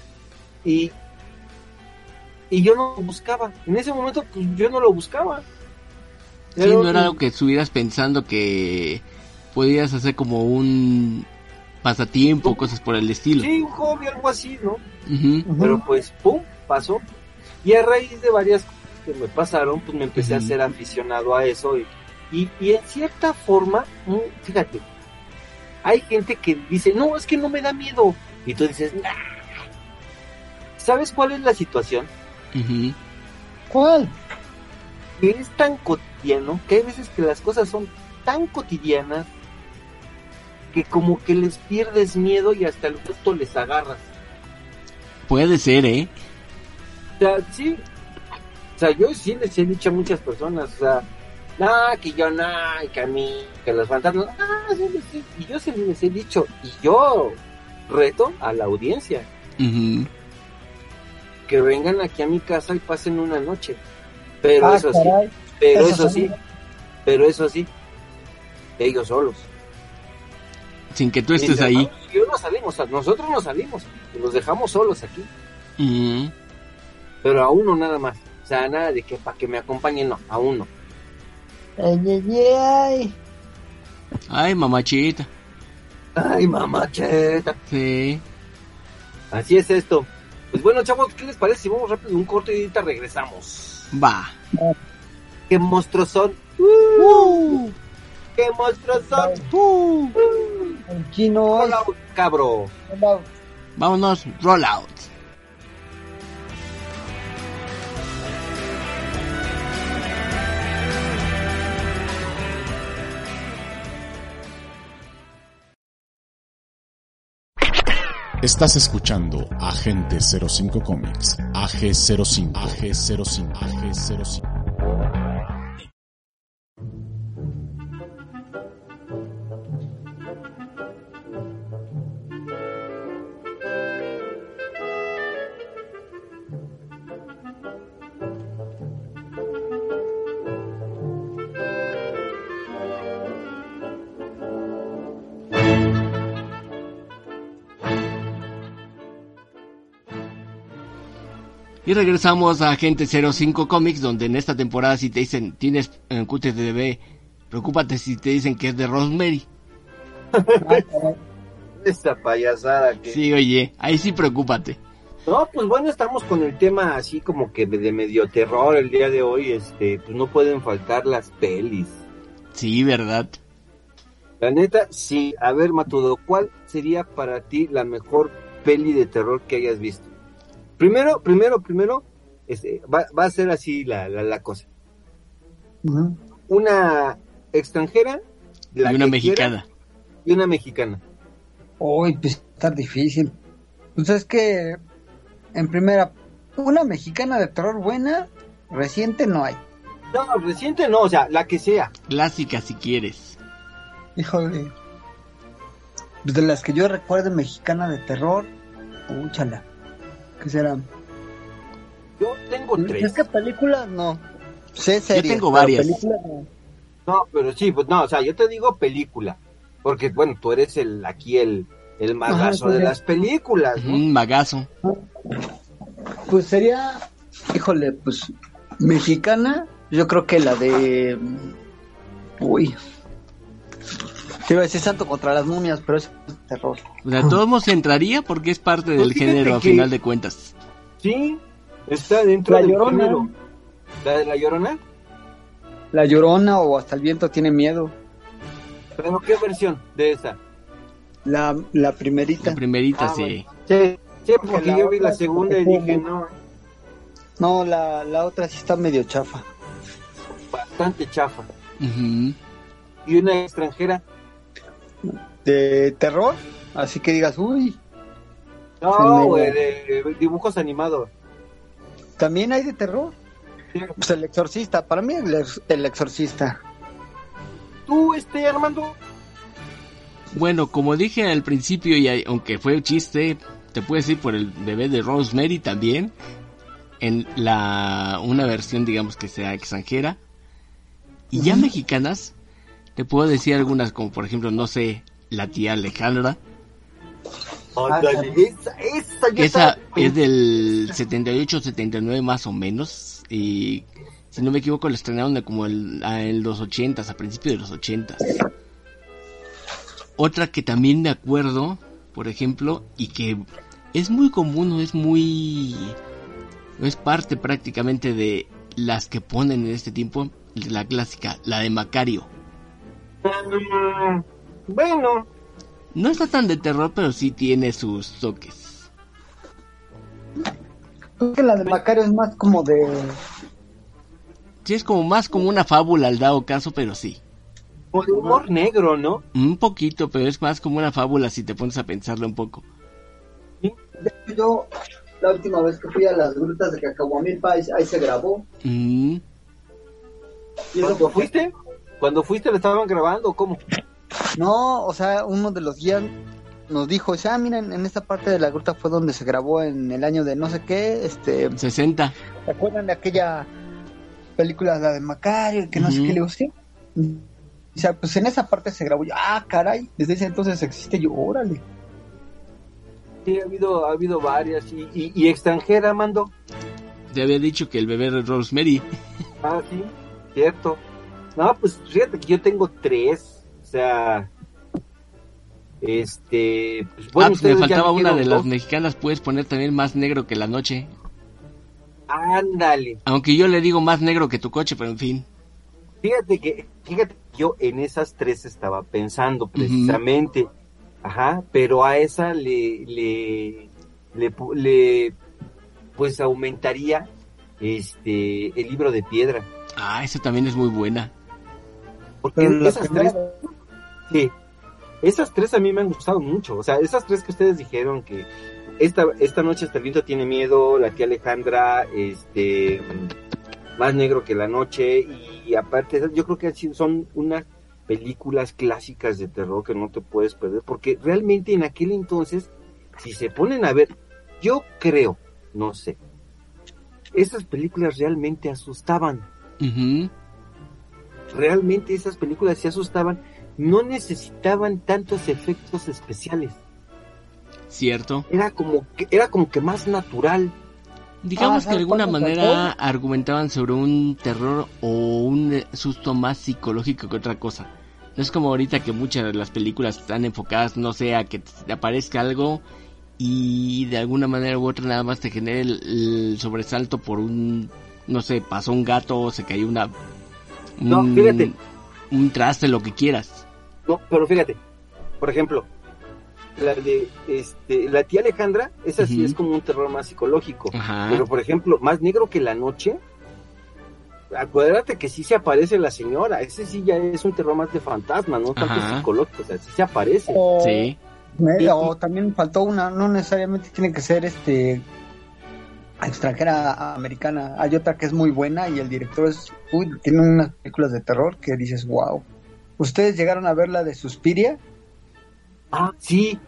Y, y yo no lo buscaba. En ese momento, pues, yo no lo buscaba. Sí, pero, no era algo que estuvieras pensando que podías hacer como un pasatiempo, cosas por el estilo. Sí, un hobby, algo así, ¿no? Uh-huh. Pero pues, pum, pasó. Y a raíz de varias cosas que me pasaron, pues me empecé uh-huh. a ser aficionado a eso y... Y, y en cierta forma, fíjate, hay gente que dice, no, es que no me da miedo. Y tú dices, nah. ¿Sabes cuál es la situación? Uh-huh. ¿Cuál? Que es tan cotidiano, que hay veces que las cosas son tan cotidianas que como que les pierdes miedo y hasta el gusto les agarras. Puede ser, ¿eh? O sea, sí. O sea, yo sí les he dicho a muchas personas, o sea, no, que yo no, que a mí, que los fantasmas, ah, sí, sí. Y yo se les he dicho, y yo reto a la audiencia uh-huh. que vengan aquí a mi casa y pasen una noche, pero ah, eso caray. sí, pero eso, eso sí, bien. pero eso sí, ellos solos. Sin que tú estés Mis ahí. Yo no salimos, nosotros no salimos, los dejamos solos aquí, uh-huh. pero a uno nada más, o sea, nada de que para que me acompañen, no, a uno. Ay, ay, ay. Ay, mamachita. Ay, mamachita. Sí. Así es esto. Pues bueno, chavos, ¿qué les parece si vamos rápido un corte y ahorita regresamos? Va. ¿Qué monstruos son? Uh, uh, ¿Qué monstruos son? Uh, uh, el chino. Rollout, cabro. Rollout. Vámonos, rollout. Estás escuchando Agente cero cinco Comics, A G cero cinco, A G cero cinco, A G cero cinco. Y regresamos a Agente cero cinco Comics, donde en esta temporada si te dicen tienes en Q T D B, preocúpate si te dicen que es de Rosemary. Esta payasada que... Sí, oye, ahí sí preocúpate. No, pues bueno, estamos con el tema así como que de medio terror el día de hoy, este, pues no pueden faltar las pelis. Sí, ¿verdad? La neta, sí. A ver, Matudo, ¿cuál sería para ti la mejor peli de terror que hayas visto? Primero, primero, primero, este, va, va a ser así la, la, la cosa. Uh-huh. Una extranjera. La y una mexicana. Quiera, y una mexicana. Uy, pues está difícil. Pues es que, en primera, una mexicana de terror buena, reciente no hay. No, reciente no, o sea, la que sea. Clásica si quieres. Híjole. Pues de las que yo recuerdo mexicana de terror, úchala. ¿Qué será? Yo tengo tres. Es que películas no. Sí, series, yo tengo varias. No. no, pero sí, pues no, o sea, yo te digo película. Porque, bueno, tú eres el aquí el, el magazo Ajá, de las películas, ¿no? Un magazo. Pues sería, híjole, pues, mexicana, yo creo que la de... Uy. Te iba a decir Santo contra las momias, pero es terror. O sea, todo nos entraría porque es parte del pues género, a final de cuentas. Sí, está dentro del género. ¿La de La Llorona? La Llorona o Hasta el viento tiene miedo. ¿Pero qué versión de esa? La, la primerita. La primerita, ah, sí. Bueno. Sí. Sí, porque yo vi la segunda y dije no. No, la, la otra sí está medio chafa. Bastante chafa. Uh-huh. ¿Y una extranjera? ¿De terror? Así que digas, uy. No, güey, de dibujos animados. También hay de terror. Pues El Exorcista, para mí el, el Exorcista. ¿Tú, este, Armando? Bueno, como dije al principio, y aunque fue un chiste, te puedes ir por El bebé de Rosemary también, en la una versión, digamos, que sea extranjera. Y ya mexicanas, te puedo decir algunas, como por ejemplo, no sé, La tía Alejandra. Ándale, esa, esa, esa, esa es del setenta y ocho setenta y nueve más o menos, y si no me equivoco la estrenaron como el, en los ochentas, a principios de los ochentas. Otra que también me acuerdo, por ejemplo, y que es muy común, es muy es parte prácticamente de las que ponen en este tiempo, la clásica, la de Macario. Um, bueno, no está tan de terror, pero sí tiene sus toques. Creo que la de Macario es más como de... Sí, es como más como una fábula al dado caso, pero sí. Por humor negro, ¿no? Un poquito, pero es más como una fábula si te pones a pensarlo un poco. ¿Sí? Yo, la última vez que fui a las grutas de Cacahuamilpa, ahí, ahí se grabó. Mm. ¿Y cuando fuiste? ¿Cuando fuiste le estaban grabando? ¿Cómo? No, o sea, uno de los guías nos dijo, ya, ah, miren, en esta parte de la gruta fue donde se grabó en el año de no sé qué, este... sesenta. ¿Se acuerdan de aquella película, la de Macario, que no uh-huh. sé qué le digo, sí? O sea, pues en esa parte se grabó, yo, ah, caray, desde ese entonces existe, yo, órale. Sí, ha habido, ha habido varias, y, y, y extranjera, Mando. Te había dicho que El bebé de Rosemary. Ah, sí, cierto. No, pues fíjate que yo tengo tres. O sea, este... Pues, bueno, ah, me faltaba una de dos. Las mexicanas, puedes poner también Más negro que la noche. Ándale. Aunque yo le digo Más negro que tu coche, pero en fin. Fíjate que fíjate que yo en esas tres estaba pensando precisamente. Uh-huh. Ajá, pero a esa le, le, le, le... pues aumentaría este El libro de piedra. Ah, esa también es muy buena. Porque pero esas tres... Sí, esas tres a mí me han gustado mucho. O sea, esas tres que ustedes dijeron que esta esta noche Hasta el viento tiene miedo, La tía Alejandra, este Más negro que la noche, y aparte yo creo que son unas películas clásicas de terror que no te puedes perder, porque realmente en aquel entonces, si se ponen a ver, yo creo, no sé, esas películas realmente asustaban. Uh-huh. Realmente esas películas se asustaban. No necesitaban tantos efectos especiales. Cierto. Era como que, era como que más natural. Digamos ah, que de alguna manera terror? argumentaban sobre un terror o un susto más psicológico que otra cosa. No es como ahorita que muchas de las películas están enfocadas, no sé, a que te aparezca algo y de alguna manera u otra nada más te genere el, el sobresalto por un, no sé, pasó un gato, se cayó una... No, un, fíjate. Un traste, lo que quieras. No, pero fíjate, por ejemplo, la de este, la tía Alejandra, esa uh-huh. sí es como un terror más psicológico. Ajá. Pero por ejemplo, Más negro que la noche, acuérdate que sí se aparece la señora. Ese sí ya es un terror más de fantasma, no tanto Ajá. psicológico, o sea, sí se aparece. O, sí. Mira, o también faltó una, no necesariamente tiene que ser este extranjera americana. Hay otra que es muy buena y el director es, uy, tiene unas películas de terror que dices, wow. ¿Ustedes llegaron a ver la de Suspiria? Ah, sí.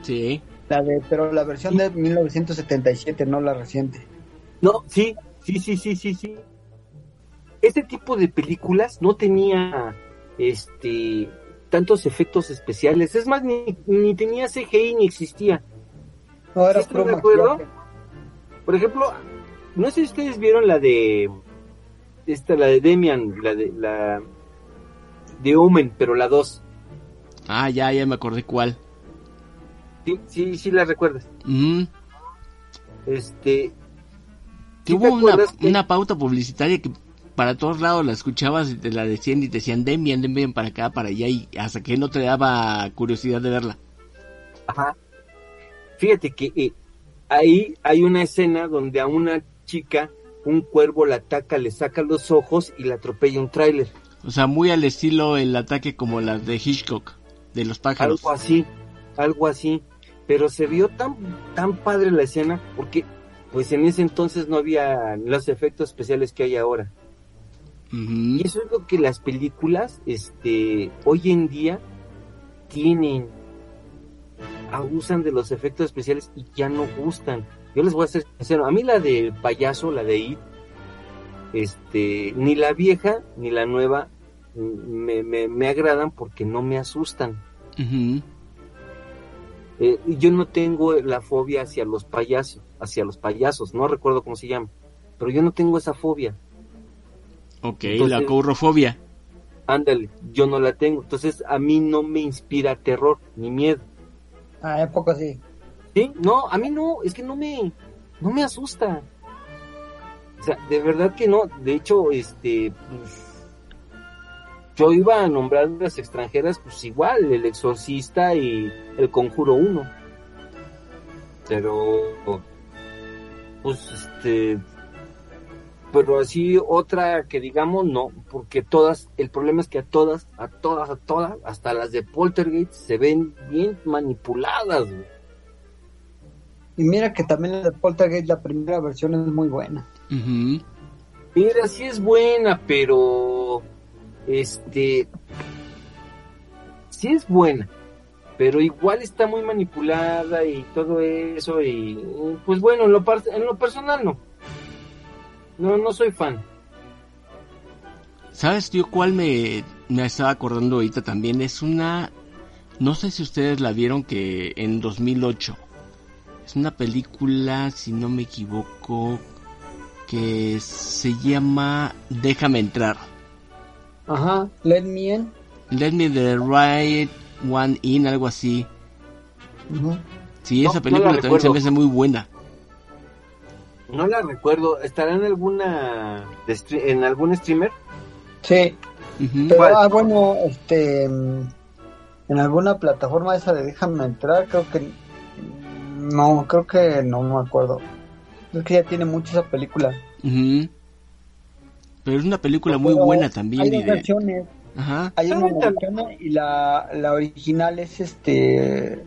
Sí. La de, pero la versión sí. de mil novecientos setenta y siete, no la reciente. No, sí, sí, sí, sí, sí, sí. Este tipo de películas no tenía este tantos efectos especiales. Es más, ni, ni tenía C G I, ni existía. No, era puro maquillaje. Por ejemplo, no sé si ustedes vieron la de esta, la de Demian, la de la de Omen, pero la dos. Ah, ya, ya me acordé cuál. Sí, sí, sí la recuerdas. Mm. Este, ¿sí hubo una, que... una pauta publicitaria que para todos lados la escuchabas y te la decían y te decían Demian, Demian para acá, para allá, y hasta que no te daba curiosidad de verla? Ajá. Fíjate que eh, ahí hay una escena donde a una chica un cuervo la ataca, le saca los ojos y la atropella un tráiler. O sea, muy al estilo el ataque como las de Hitchcock, de los pájaros. Algo así, algo así. Pero se vio tan, tan padre la escena porque pues en ese entonces no había los efectos especiales que hay ahora. Uh-huh. Y eso es lo que las películas este, hoy en día tienen, abusan de los efectos especiales y ya no gustan. Yo les voy a ser sincero, a mí la del payaso, la de It, este, ni la vieja ni la nueva me, me, me agradan porque no me asustan. Uh-huh. Eh, yo no tengo la fobia hacia los payasos, hacia los payasos, no recuerdo cómo se llama, pero yo no tengo esa fobia. Ok, entonces, la courofobia. Ándale, yo no la tengo, entonces a mí no me inspira terror ni miedo. Ah, ¿a poco sí? Sí, no, a mí no, es que no me, no me asusta. O sea, de verdad que no, de hecho, este, pues, yo iba a nombrar las extranjeras, pues igual, El Exorcista y El Conjuro uno. Pero, pues, este, pero así otra que digamos, no, porque todas, el problema es que a todas, a todas, a todas, hasta las de Poltergeist se ven bien manipuladas, güey. Y mira que también la de Poltergeist, la primera versión es muy buena. Uh-huh. Mira, sí es buena, pero... Este sí es buena, pero igual está muy manipulada y todo eso. Y pues bueno, en lo, par- en lo personal no. No, no soy fan. ¿Sabes, tío, cuál me, me estaba acordando ahorita también? Es una, no sé si ustedes la vieron, que en dos mil ocho es una película, si no me equivoco, que se llama Déjame Entrar. Ajá, Let Me In. Let Me The Right One In, algo así. Uh-huh. Sí, no, esa película no también se me hace muy buena. No la recuerdo. ¿Estará en alguna en algún streamer? Sí. Uh-huh. Pero, ah, bueno, este, en alguna plataforma esa de Déjame Entrar, creo que no, creo que no me acuerdo. Es que ya tiene mucho esa película. Uh-huh. Pero es una película muy pero buena también. Hay dos versiones. Ajá. Hay una americana y la, la original es este...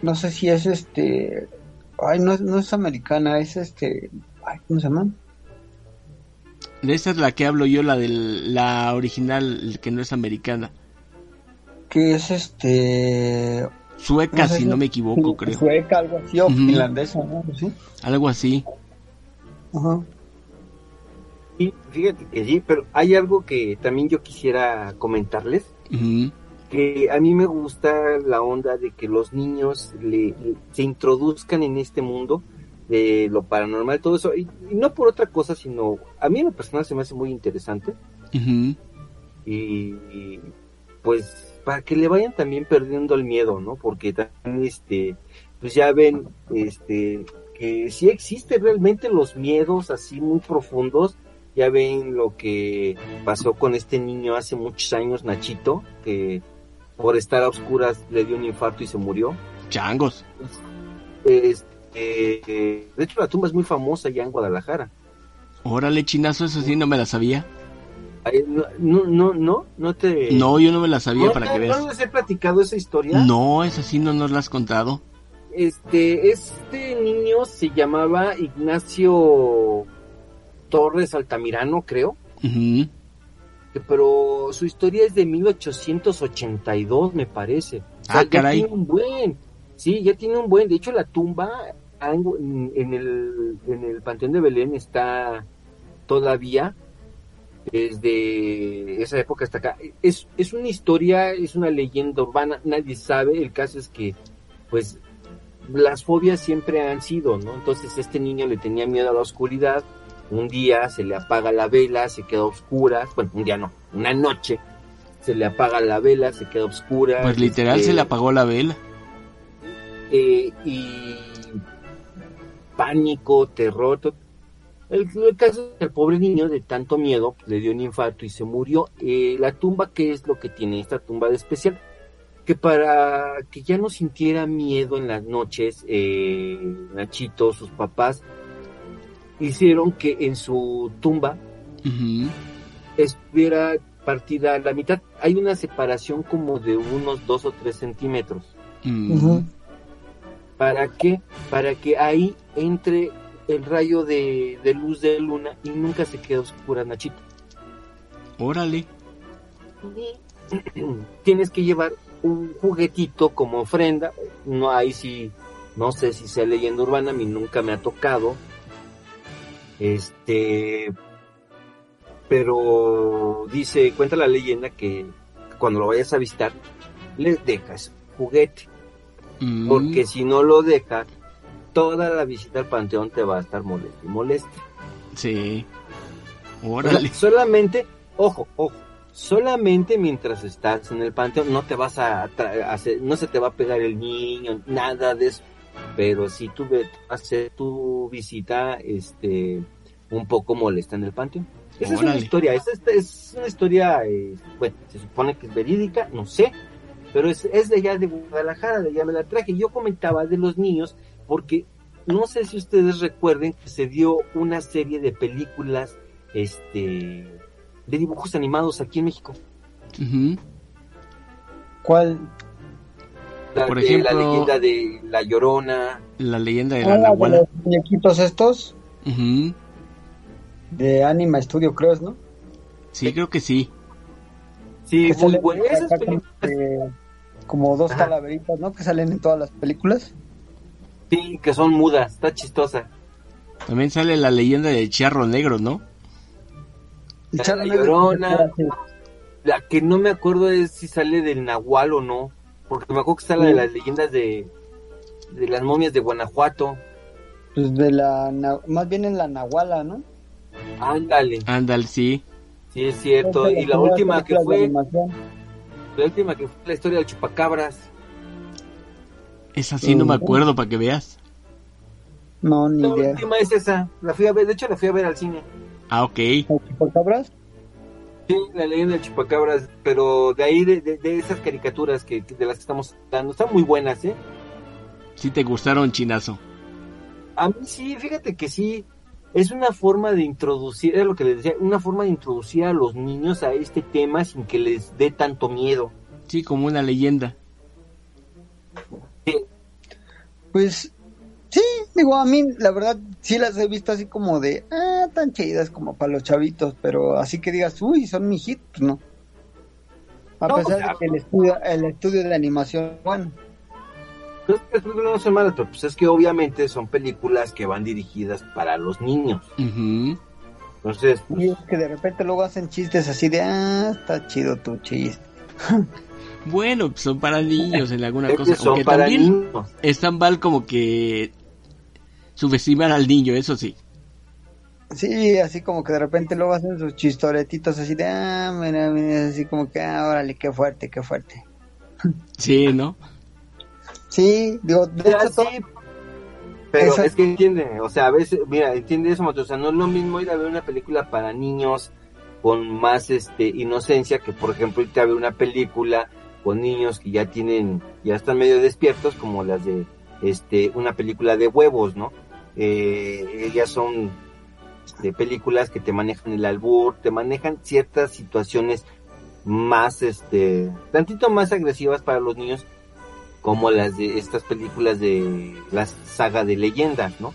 No sé si es este... Ay, no, no es americana, es este... Ay, ¿cómo se llama? De esa es la que hablo yo, la del la original, que no es americana. Que es este... Sueca, no sé si, si no me equivoco, su, creo. Sueca, algo así, o uh-huh. finlandesa, ¿no? ¿Sí? Algo así. Ajá. Sí, fíjate que sí, pero hay algo que también yo quisiera comentarles, uh-huh. que a mí me gusta la onda de que los niños le, le, se introduzcan en este mundo de lo paranormal, todo eso, y, y no por otra cosa, sino a mí en lo personal se me hace muy interesante, uh-huh. y, y pues para que le vayan también perdiendo el miedo, ¿no? Porque también, este, pues ya ven, este, que sí existen realmente los miedos así muy profundos. Ya ven lo que pasó con este niño hace muchos años, Nachito, que por estar a oscuras le dio un infarto y se murió. Changos. Este, de hecho, la tumba es muy famosa ya en Guadalajara. Órale, chinazo, eso sí no me la sabía. No, no, no, no te... No, yo no me la sabía, no, para no, que veas. ¿No les he platicado esa historia? No, esa sí no nos la has contado. Este, este niño se llamaba Ignacio... Torres Altamirano, creo. Uh-huh. Pero su historia es de mil ochocientos ochenta y dos, me parece. O sea, ah, ya caray. Tiene un buen. Sí, ya tiene un buen. De hecho, la tumba en el, en el Panteón de Belén está todavía desde esa época hasta acá. Es, es una historia, es una leyenda urbana. Nadie sabe. El caso es que, pues, las fobias siempre han sido, ¿no? Entonces, este niño le tenía miedo a la oscuridad. Un día se le apaga la vela, se queda oscura. Bueno, un día no, una noche se le apaga la vela, se queda oscura. Pues literal este, se le apagó la vela. Eh, y pánico, terror. El, el caso del pobre niño, de tanto miedo, le dio un infarto y se murió. Eh, la tumba, ¿qué es lo que tiene esta tumba de especial? Que para que ya no sintiera miedo en las noches, eh, Nachito, sus papás, hicieron que en su tumba uh-huh. estuviera partida a la mitad. Hay una separación como de unos dos o tres centímetros. Uh-huh. ¿Para qué? Para que ahí entre el rayo de, de luz de luna y nunca se queda oscura, Nachita. Órale. Tienes que llevar un juguetito como ofrenda. No, ahí sí, no sé si sea leyenda urbana, a mí nunca me ha tocado. Este... Pero dice, cuenta la leyenda que cuando lo vayas a visitar, les dejas juguete. Mm. Porque si no lo dejas, toda la visita al panteón te va a estar molesta y molesta. Sí. Órale. O sea, solamente, ojo, ojo, solamente mientras estás en el panteón, no te vas a, tra- a hacer, no se te va a pegar el niño, nada de eso. Pero si tú ves, hacer tu visita, este, un poco molesta en el panteón. Esa Órale. Es una historia, es, es una historia, eh, bueno, se supone que es verídica, no sé, pero es, es de allá de Guadalajara, de allá me la traje. Yo comentaba de los niños, porque no sé si ustedes recuerden que se dio una serie de películas, este, de dibujos animados aquí en México. Uh-huh. ¿Cuál? La, Por de, ejemplo, la leyenda de La Llorona. La leyenda de la Nahuala. ¿Los muñequitos estos? Uh-huh. De Anima Studio, creo, ¿no? Sí, creo que sí. Sí, que muy buenas esas películas. Eh, como dos Ajá. calaveritas, ¿no? Que salen en todas las películas. Sí, que son mudas, está chistosa. También sale la leyenda del Charro Negro, ¿no? El Charro Negro. La Llorona. La que no me acuerdo es si sale del Nahual o no. Porque me acuerdo que sale sí. de las leyendas de, de las momias de Guanajuato. Pues de la. Más bien en la Nahuala, ¿no? Ándale. Ándale, sí. Sí, es cierto. Y la última que fue... La última que fue la historia del Chupacabras. Esa sí no me acuerdo, para que veas. No, ni idea. La última es esa. La fui a ver, de hecho la fui a ver al cine. Ah, ok. ¿El Chupacabras? Sí, la leyenda del Chupacabras. Pero de ahí, de, de, de esas caricaturas que, que de las que estamos dando, están muy buenas, ¿eh? Sí te gustaron, chinazo. A mí sí, fíjate que sí. Es una forma de introducir, es lo que les decía, una forma de introducir a los niños a este tema sin que les dé tanto miedo. Sí, como una leyenda. Sí. Pues, sí, digo, a mí, la verdad, sí las he visto así como de, ah, tan chidas como para los chavitos, pero así que digas, uy, son mis hits, pues no. A no, pesar claro. de que el estudio, el estudio de la animación, bueno. No son malas, pero pues es que obviamente son películas que van dirigidas para los niños. Uh-huh. Entonces, pues... Y es que de repente luego hacen chistes así de, ah, está chido tu chiste. Bueno, pues son para niños en alguna cosa. Son aunque para también niños. Es tan mal como que subestiman al niño, eso sí. Sí, así como que de repente luego hacen sus chistoretitos así de, ah, mira, mira, así como que, ah, órale, qué fuerte, qué fuerte. Sí, ¿no? Sí, digo, de hecho, todo... sí, pero Esa... es que entiende, o sea, a veces, mira, entiende eso, o sea, no es lo mismo ir a ver una película para niños con más este inocencia que, por ejemplo, irte a ver una película con niños que ya tienen, ya están medio despiertos, como las de este una película de huevos, ¿no? Eh, ellas son este, películas que te manejan el albur, te manejan ciertas situaciones más, este, tantito más agresivas para los niños, como las de estas películas de la saga de leyendas, ¿no?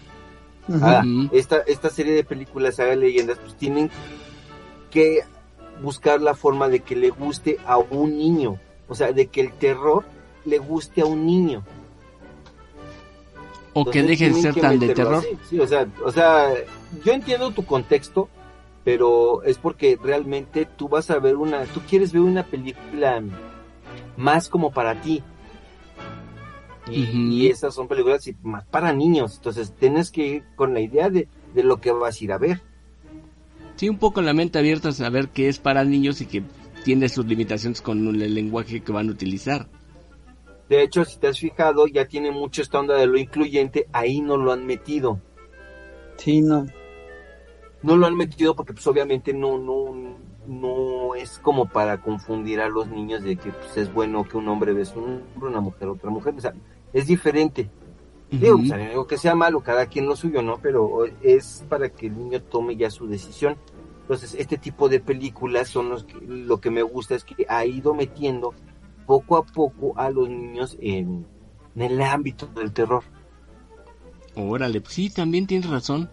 Uh-huh. Ah, esta, esta serie de películas, saga de leyendas, pues tienen que buscar la forma de que le guste a un niño, o sea, de que el terror le guste a un niño. O Entonces, que deje de ser tan de terror. Así. Sí, o sea, o sea, yo entiendo tu contexto, pero es porque realmente tú vas a ver una, tú quieres ver una película más como para ti. Y, uh-huh. y esas son películas más para niños, entonces tienes que ir con la idea de, de lo que vas a ir a ver. Sí, un poco la mente abierta a saber que es para niños y que tiene sus limitaciones con el lenguaje que van a utilizar. De hecho, si te has fijado, ya tiene mucho esta onda de lo incluyente, ahí no lo han metido. Sí, no. No lo han metido porque pues obviamente no, no, no es como para confundir a los niños de que pues es bueno que un hombre bese un hombre, una mujer otra mujer, o sea, es diferente. Uh-huh. Digo, o sea, digo que sea malo, cada quien lo suyo, ¿no? Pero es para que el niño tome ya su decisión. Entonces, este tipo de películas son los que, lo que me gusta es que ha ido metiendo poco a poco a los niños en, en el ámbito del terror. Órale, pues sí, también tienes razón.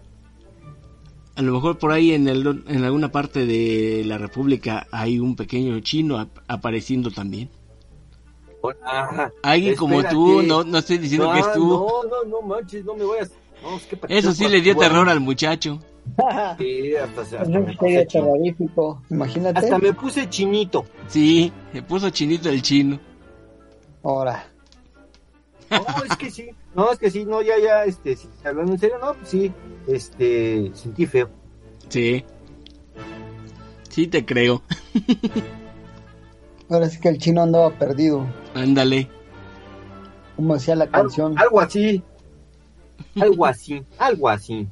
A lo mejor por ahí en, el, en alguna parte de la República hay un pequeño chino ap- apareciendo también. Hola, alguien espérate. Como tú, no, no estoy diciendo no, que es tú. No, no, no manches, no me vayas. No, ¿qué eso sí le dio bueno. terror al muchacho? Sí, hasta, hasta no, me puse terrorífico. Imagínate. Hasta me puse chinito. Sí, se puso chinito el chino. Ahora. No, es que sí, no, es que sí, no, ya, ya, este, si, hablando en serio, no, pues sí, este, sentí feo. Sí, sí te creo. Ahora sí que el chino andaba perdido. Ándale. Como decía la Al, canción. Algo así, algo así, algo así.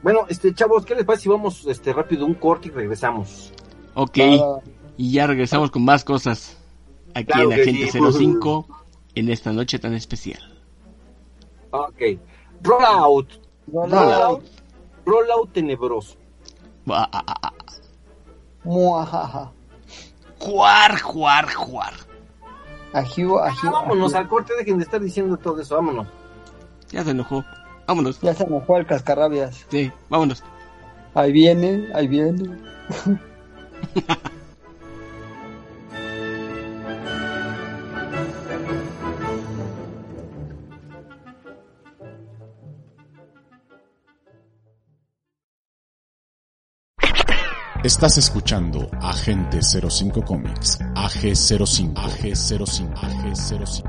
Bueno, este, chavos, ¿qué les parece si vamos, este, rápido un corte y regresamos? Ok, uh, y ya regresamos con más cosas aquí claro en Agente sí. cero cinco. En esta noche tan especial. Ok. Rollout. Rollout. Rollout tenebroso. Muajaja. Juar, juar, juar. Ajú, ajú. Vámonos al corte, dejen de estar diciendo todo eso. Vámonos. Ya se enojó. Vámonos. Ya se enojó el cascarrabias. Sí, vámonos. Ahí viene, ahí viene. Estás escuchando Agente cero cinco Comics, A G cero cinco, A G cero cinco, A G cero cinco.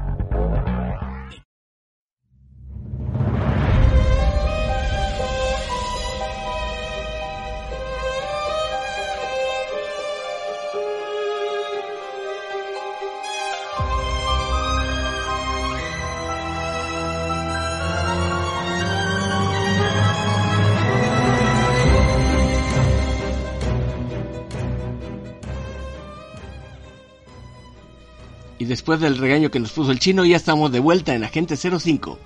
Y después del regaño que nos puso el chino, ya estamos de vuelta en Agente cero cinco.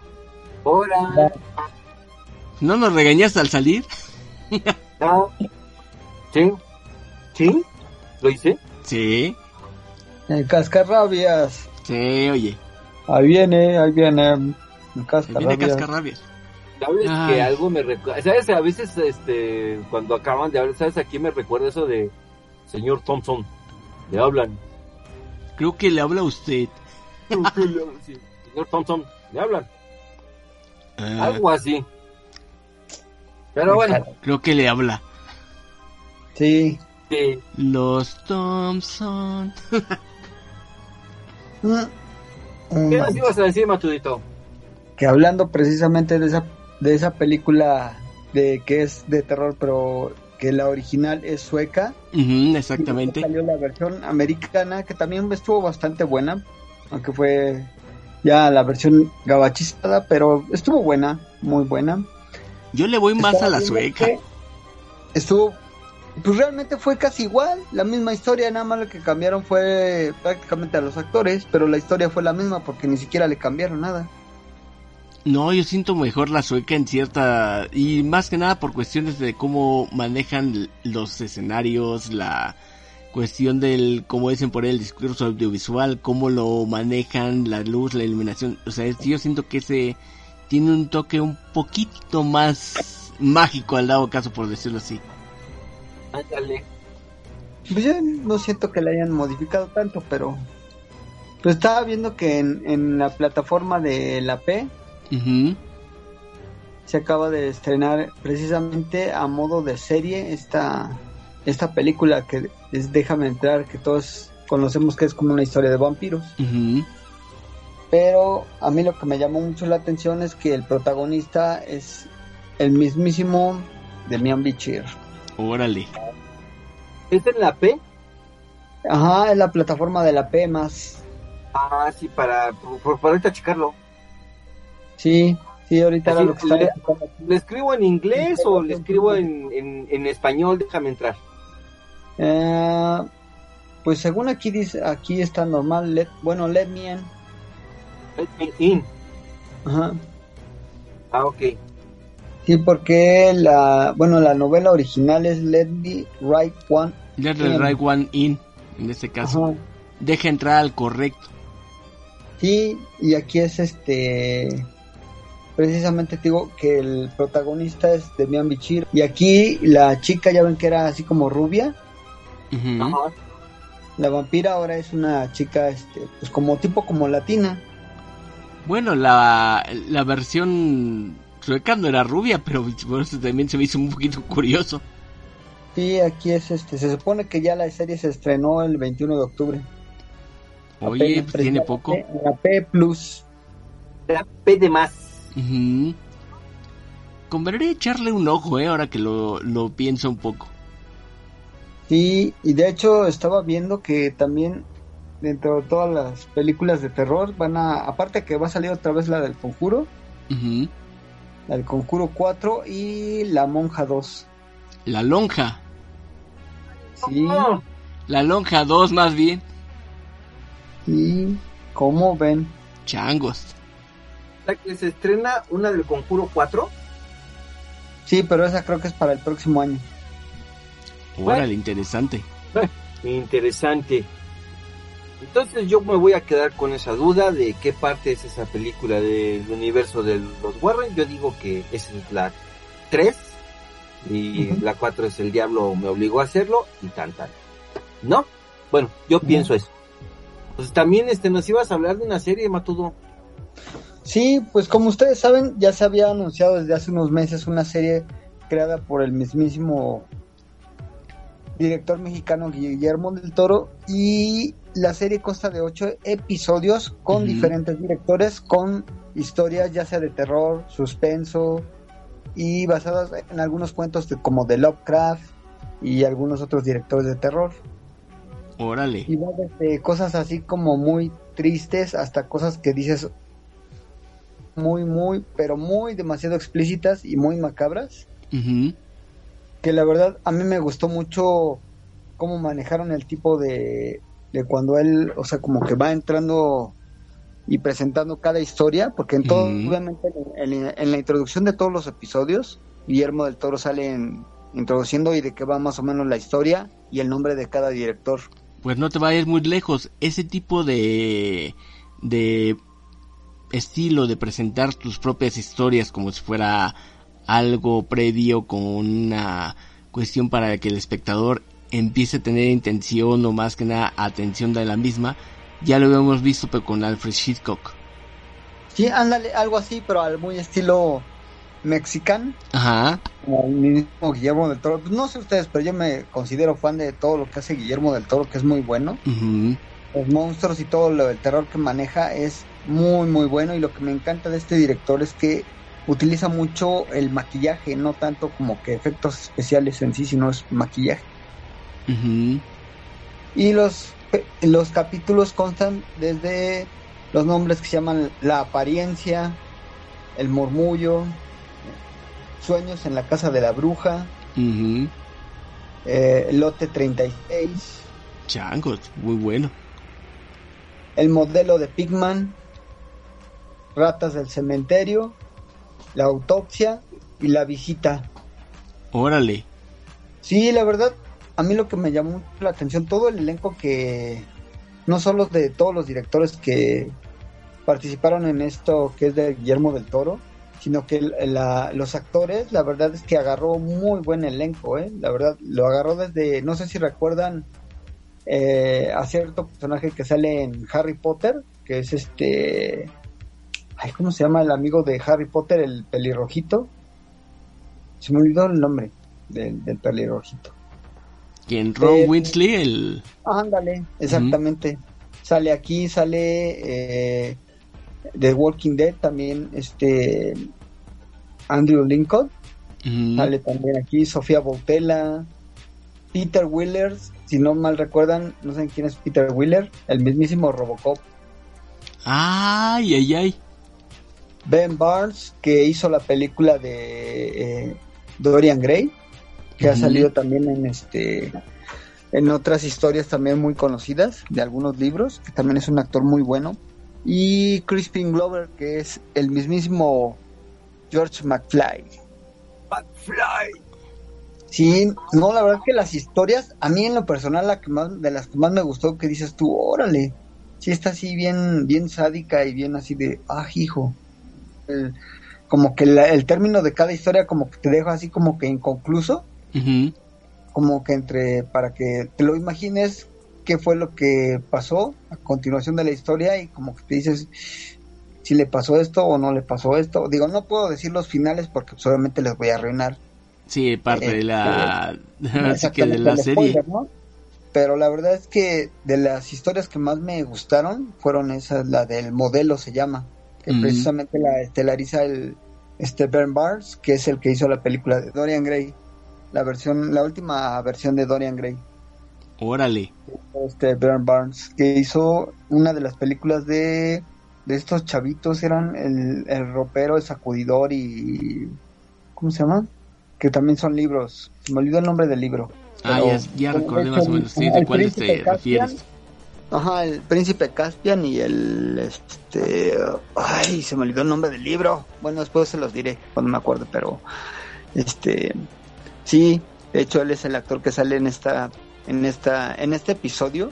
Hola. ¿No nos regañaste al salir? No. ¿Sí? ¿Sí? ¿Lo hice? Sí. El cascarrabias. Sí, oye. Ahí viene, ahí viene. El cascarrabias. Ahí viene cascarrabias. ¿Sabes Ay. que algo me recuerda? ¿Sabes? A veces, este, cuando acaban de hablar, ¿sabes? Aquí me recuerda eso de señor Thompson. Le hablan. Creo que le habla a usted. Sí, señor Thompson, le hablan. Uh, Algo así. Pero bueno. Creo que le habla. Sí. sí. Los Thompson. ¿Qué nos ibas a decir, Matudito? Que hablando precisamente de esa, de esa película de que es de terror, pero... que la original es sueca. Uh-huh, exactamente. Y salió la versión americana, que también estuvo bastante buena, aunque fue ya la versión gabachizada, pero estuvo buena, muy buena. Yo le voy más Estaba a la sueca. Estuvo, pues realmente fue casi igual, la misma historia, nada más lo que cambiaron fue prácticamente a los actores, pero la historia fue la misma porque ni siquiera le cambiaron nada. No, yo siento mejor la sueca en cierta... Y más que nada por cuestiones de cómo manejan los escenarios, la cuestión del, como dicen por ahí, el discurso audiovisual, cómo lo manejan, la luz, la iluminación. O sea, yo siento que ese tiene un toque un poquito más mágico al dado caso, por decirlo así. Ándale. Pues yo no siento que la hayan modificado tanto, pero... Pues estaba viendo que en, en la plataforma de la P... Uh-huh. Se acaba de estrenar precisamente a modo de serie esta esta película que es Déjame Entrar, que todos conocemos que es como una historia de vampiros. Uh-huh. Pero a mí lo que me llamó mucho la atención es que el protagonista es el mismísimo Demián Bichir. Órale. ¿Es en la P? Ajá, es la plataforma de la P más. Ah, sí, para, para, para ahorita checarlo. Sí, sí, ahorita era lo que le, está... ¿Le escribo en inglés o le escribo en, en, en español? Déjame entrar. Eh, pues según aquí dice, aquí está normal. Let, bueno, Let Me In. Let Me In. Ajá. Ah, ok. Sí, porque la, bueno, la novela original es Let Me Write One. Let Me Write One In, en este caso. Ajá. Deja entrar al correcto. Sí, y aquí es este... precisamente digo que el protagonista es Demián Bichir. Y aquí la chica, ya ven que era así como rubia. Uh-huh. Ajá. La vampira ahora es una chica, este, pues como tipo como latina. Bueno, la, la versión sueca no era rubia, pero por eso también se me hizo un poquito curioso. Sí, aquí es este, se supone que ya la serie se estrenó el veintiuno de octubre. Oye, pues tiene poco. La P Plus. La P de más. Uh-huh. Convendría echarle un ojo, eh, ahora que lo, lo pienso un poco. Sí, y de hecho estaba viendo que también dentro de todas las películas de terror van a, aparte que va a salir otra vez la del Conjuro, uh-huh, la del Conjuro cuatro y la Monja dos. La Lonja. Sí. Oh, la Lonja dos más bien. Sí, ¿cómo ven? Changos. La que se estrena una del Conjuro cuatro. Sí, pero esa creo que es para el próximo año. Órale, interesante. Interesante. Entonces yo me voy a quedar con esa duda de qué parte es esa película del universo de los Warren. Yo digo que es la tres y uh-huh, la cuatro es el diablo me obligó a hacerlo y tan tan. ¿No? Bueno, yo uh-huh, pienso eso. Pues también este nos ibas a hablar de una serie, Matudo. Sí, pues como ustedes saben, ya se había anunciado desde hace unos meses una serie creada por el mismísimo director mexicano Guillermo del Toro, y la serie consta de ocho episodios con uh-huh, diferentes directores, con historias ya sea de terror, suspenso y basadas en algunos cuentos de, como de Lovecraft y algunos otros directores de terror. Órale. Y va desde cosas así como muy tristes hasta cosas que dices... muy, muy, pero muy demasiado explícitas y muy macabras, uh-huh, que la verdad a mí me gustó mucho cómo manejaron el tipo de, de cuando él, o sea, como que va entrando y presentando cada historia, porque en todo, uh-huh, obviamente en, en, en la introducción de todos los episodios, Guillermo del Toro sale en, introduciendo y de qué va más o menos la historia y el nombre de cada director. Pues no te vayas muy lejos, ese tipo de... de... estilo de presentar tus propias historias como si fuera algo previo con una cuestión para que el espectador empiece a tener intención o más que nada atención de la misma, ya lo habíamos visto pero con Alfred Hitchcock. Sí, ándale, algo así, pero al muy estilo mexicano. Ajá. Como el mismo Guillermo del Toro, no sé ustedes, pero yo me considero fan de todo lo que hace Guillermo del Toro, que es muy bueno. Uh-huh. Los monstruos y todo lo del terror que maneja es muy muy bueno, y lo que me encanta de este director es que utiliza mucho el maquillaje, no tanto como que efectos especiales en sí, sino es maquillaje. Uh-huh. Y los, los capítulos constan desde los nombres que se llaman La Apariencia, El Murmullo, Sueños en la Casa de la Bruja, uh-huh, eh, Lote treinta y seis. Changos, muy bueno. El Modelo de Pigman, Ratas del Cementerio, La Autopsia y La Visita. Órale. Sí, la verdad, a mí lo que me llamó la atención, todo el elenco que, no solo de todos los directores que participaron en esto que es de Guillermo del Toro, sino que la, los actores, la verdad es que agarró muy buen elenco, ¿eh? La verdad, lo agarró desde, no sé si recuerdan, Eh, a cierto personaje que sale en Harry Potter, que es este, ay, ¿cómo se llama el amigo de Harry Potter? El pelirrojito. Se me olvidó el nombre del, del pelirrojito. ¿Quién? Ron eh, Weasley. El... ándale, exactamente. Uh-huh. Sale aquí, sale eh, The Walking Dead también, este Andrew Lincoln. Uh-huh. Sale también aquí Sofía Boutella, Peter Weller. Si no mal recuerdan, no saben quién es Peter Weller, el mismísimo Robocop. Ay, ay, ay. Ben Barnes, que hizo la película de eh, Dorian Gray, que uh-huh, ha salido también en este, en otras historias también muy conocidas, de algunos libros, que también es un actor muy bueno. Y Crispin Glover, que es el mismísimo George McFly. McFly. Sí, no, la verdad es que las historias, a mí en lo personal, la que más, de las que más me gustó, que dices tú, órale, sí está así bien, bien sádica y bien así de, ah, hijo. El, como que la, el término de cada historia como que te deja así como que inconcluso, uh-huh. como que entre, para que te lo imagines qué fue lo que pasó a continuación de la historia, y como que te dices si le pasó esto o no le pasó esto. Digo, no puedo decir los finales porque solamente les voy a arruinar. Sí, parte eh, de la, eh, que de la serie. Spoiler, ¿no? Pero la verdad es que de las historias que más me gustaron fueron esas, la del modelo se llama, que mm. precisamente la estelariza el este Ben Barnes, que es el que hizo la película de Dorian Gray, la versión, la última versión de Dorian Gray. Órale. Este Ben Barnes, que hizo una de las películas de, de estos chavitos, eran el, el ropero, el sacudidor y... ¿cómo se llama? Que también son libros, me olvidó el nombre del libro. Ah, pero, ya, ya recordé más o menos, sí, de cuál te refieres. Ajá, el príncipe Caspian y el, este, ay, se me olvidó el nombre del libro. Bueno, después se los diré, cuando me acuerdo, pero, este, sí, de hecho él es el actor que sale en esta, en esta, en este episodio.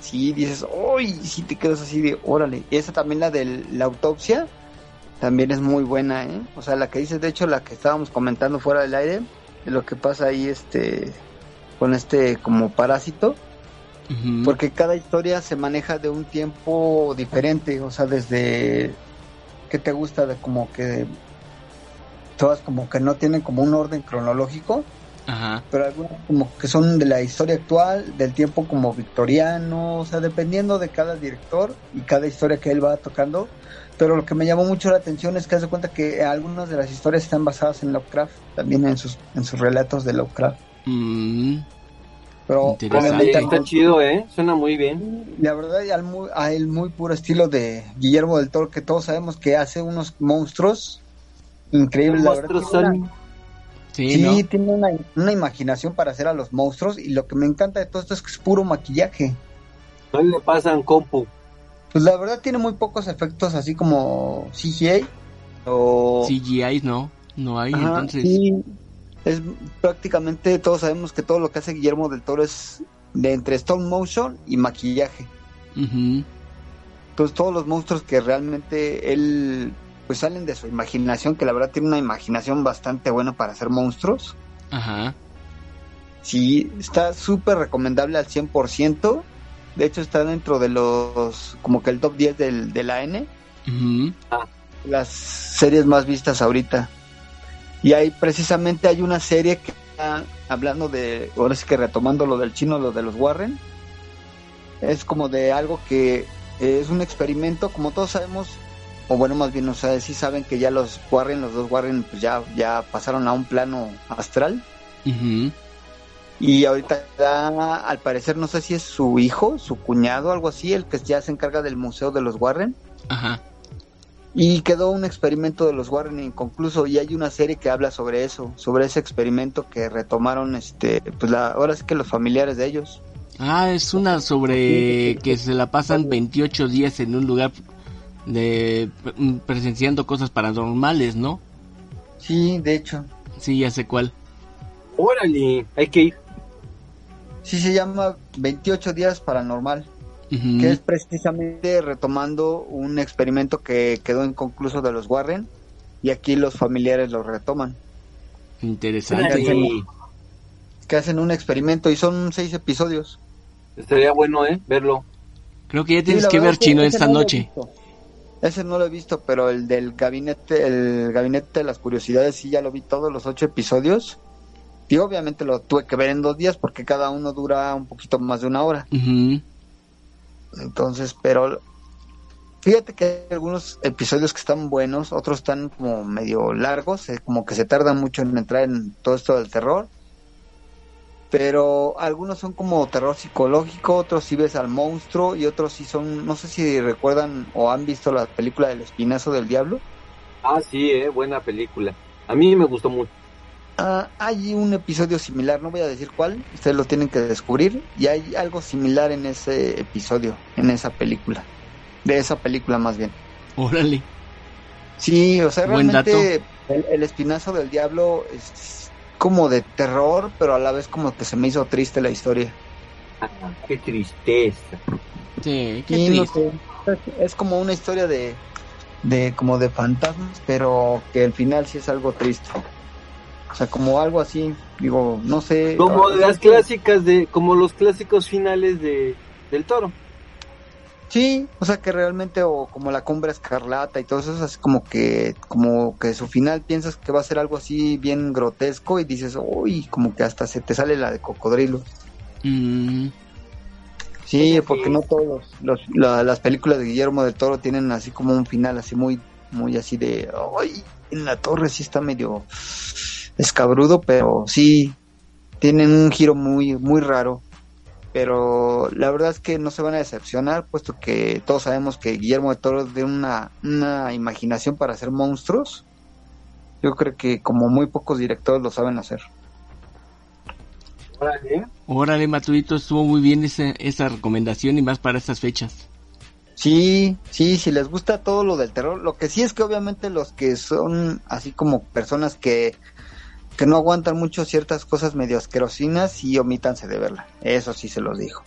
Sí, dices, uy, sí te quedas así de, órale. Y esa también, la de la autopsia, también es muy buena, ¿eh? O sea, la que dices, de hecho, la que estábamos comentando fuera del aire, de lo que pasa ahí, este, con este como parásito. Porque cada historia se maneja de un tiempo diferente, o sea, desde que te gusta, de como que todas como que no tienen como un orden cronológico. Ajá. Pero algunas como que son de la historia actual, del tiempo como victoriano, o sea, dependiendo de cada director y cada historia que él va tocando. Pero lo que me llamó mucho la atención es que hace cuenta que algunas de las historias están basadas en Lovecraft, también en sus en sus relatos de Lovecraft. Mm. Pero obviamente está chido, eh, suena muy bien. La verdad, y al muy, a el muy puro estilo de Guillermo del Toro, que todos sabemos que hace unos monstruos increíbles. Los monstruos son... Sí, sí, ¿no? Tiene una, una imaginación para hacer a los monstruos, y lo que me encanta de todo esto es que es puro maquillaje. No le pasan compu. Pues la verdad tiene muy pocos efectos así como C G I o C G I, no, no hay. Ajá, entonces. Sí. Es prácticamente, todos sabemos que todo lo que hace Guillermo del Toro es de entre stop motion y maquillaje. Uh-huh. Entonces todos los monstruos que realmente él, pues salen de su imaginación, que la verdad tiene una imaginación bastante buena para hacer monstruos. Ajá. Sí, está súper recomendable al cien por ciento. De hecho está dentro de los, como que el top diez del, de la N. Uh-huh. Las series más vistas ahorita. Y ahí precisamente hay una serie que está hablando de, ahora sí que retomando lo del chino, lo de los Warren, es como de algo que es un experimento, como todos sabemos, o bueno, más bien, o sea, sí saben que ya los Warren, los dos Warren, pues ya, ya pasaron a un plano astral. Uh-huh. Y ahorita ya, al parecer, no sé si es su hijo, su cuñado, algo así, el que ya se encarga del museo de los Warren. Ajá. Y quedó un experimento de los Warren inconcluso, y hay una serie que habla sobre eso, sobre ese experimento que retomaron, este, pues la, ahora sí que los familiares de ellos. Ah, es una sobre que se la pasan veintiocho días en un lugar de presenciando cosas paranormales, ¿no? Sí, de hecho. Sí, ya sé cuál. Órale, hay que ir. Sí, se llama veintiocho días paranormal. Que es precisamente retomando un experimento que quedó inconcluso de los Warren, y aquí los familiares lo retoman. Interesante. Que hacen, que hacen un experimento, y son seis episodios. Estaría bueno, eh, verlo. Creo que ya tienes sí, que ver, Chino, esta no noche. Ese no lo he visto, pero el del gabinete, el gabinete de las curiosidades, sí ya lo vi todos los ocho episodios. Y obviamente lo tuve que ver en dos días, porque cada uno dura un poquito más de una hora. Uh-huh. Entonces, pero fíjate que hay algunos episodios que están buenos, otros están como medio largos, como que se tardan mucho en entrar en todo esto del terror, pero algunos son como terror psicológico, otros sí ves al monstruo, y otros sí son, no sé si recuerdan o han visto la película del Espinazo del Diablo. Ah, sí, eh, buena película, a mí me gustó mucho. Ah, hay un episodio similar, no voy a decir cuál, ustedes lo tienen que descubrir, y hay algo similar en ese episodio, en esa película, de esa película más bien. Órale. Sí, o sea, buen realmente el, el Espinazo del Diablo es como de terror, pero a la vez como que se me hizo triste la historia. Ah, qué tristeza. Sí, qué triste. No sé, es como una historia de, de como de fantasmas, pero que al final sí es algo triste. O sea, como algo así, digo, no sé. Como de las clásicas de, como los clásicos finales de del Toro. Sí, o sea que realmente, o como La Cumbre Escarlata y todo eso, es así como que, como que su final piensas que va a ser algo así bien grotesco y dices, uy, como que hasta se te sale la de cocodrilos. Mm. Sí, porque no todos los, la, las películas de Guillermo del Toro tienen así como un final así muy, muy así de, ay, en la torre sí está medio escabrudo, pero sí tienen un giro muy, muy raro. Pero la verdad es que no se van a decepcionar, puesto que todos sabemos que Guillermo del Toro tiene una, una imaginación para hacer monstruos. Yo creo que como muy pocos directores lo saben hacer. Órale, Órale Matudito, estuvo muy bien esa, esa recomendación y más para estas fechas. Sí, sí, si les gusta todo lo del terror. Lo que sí es que obviamente los que son así como personas que... que no aguantan mucho ciertas cosas medio asquerosinas y omítanse de verla. Eso sí se los digo.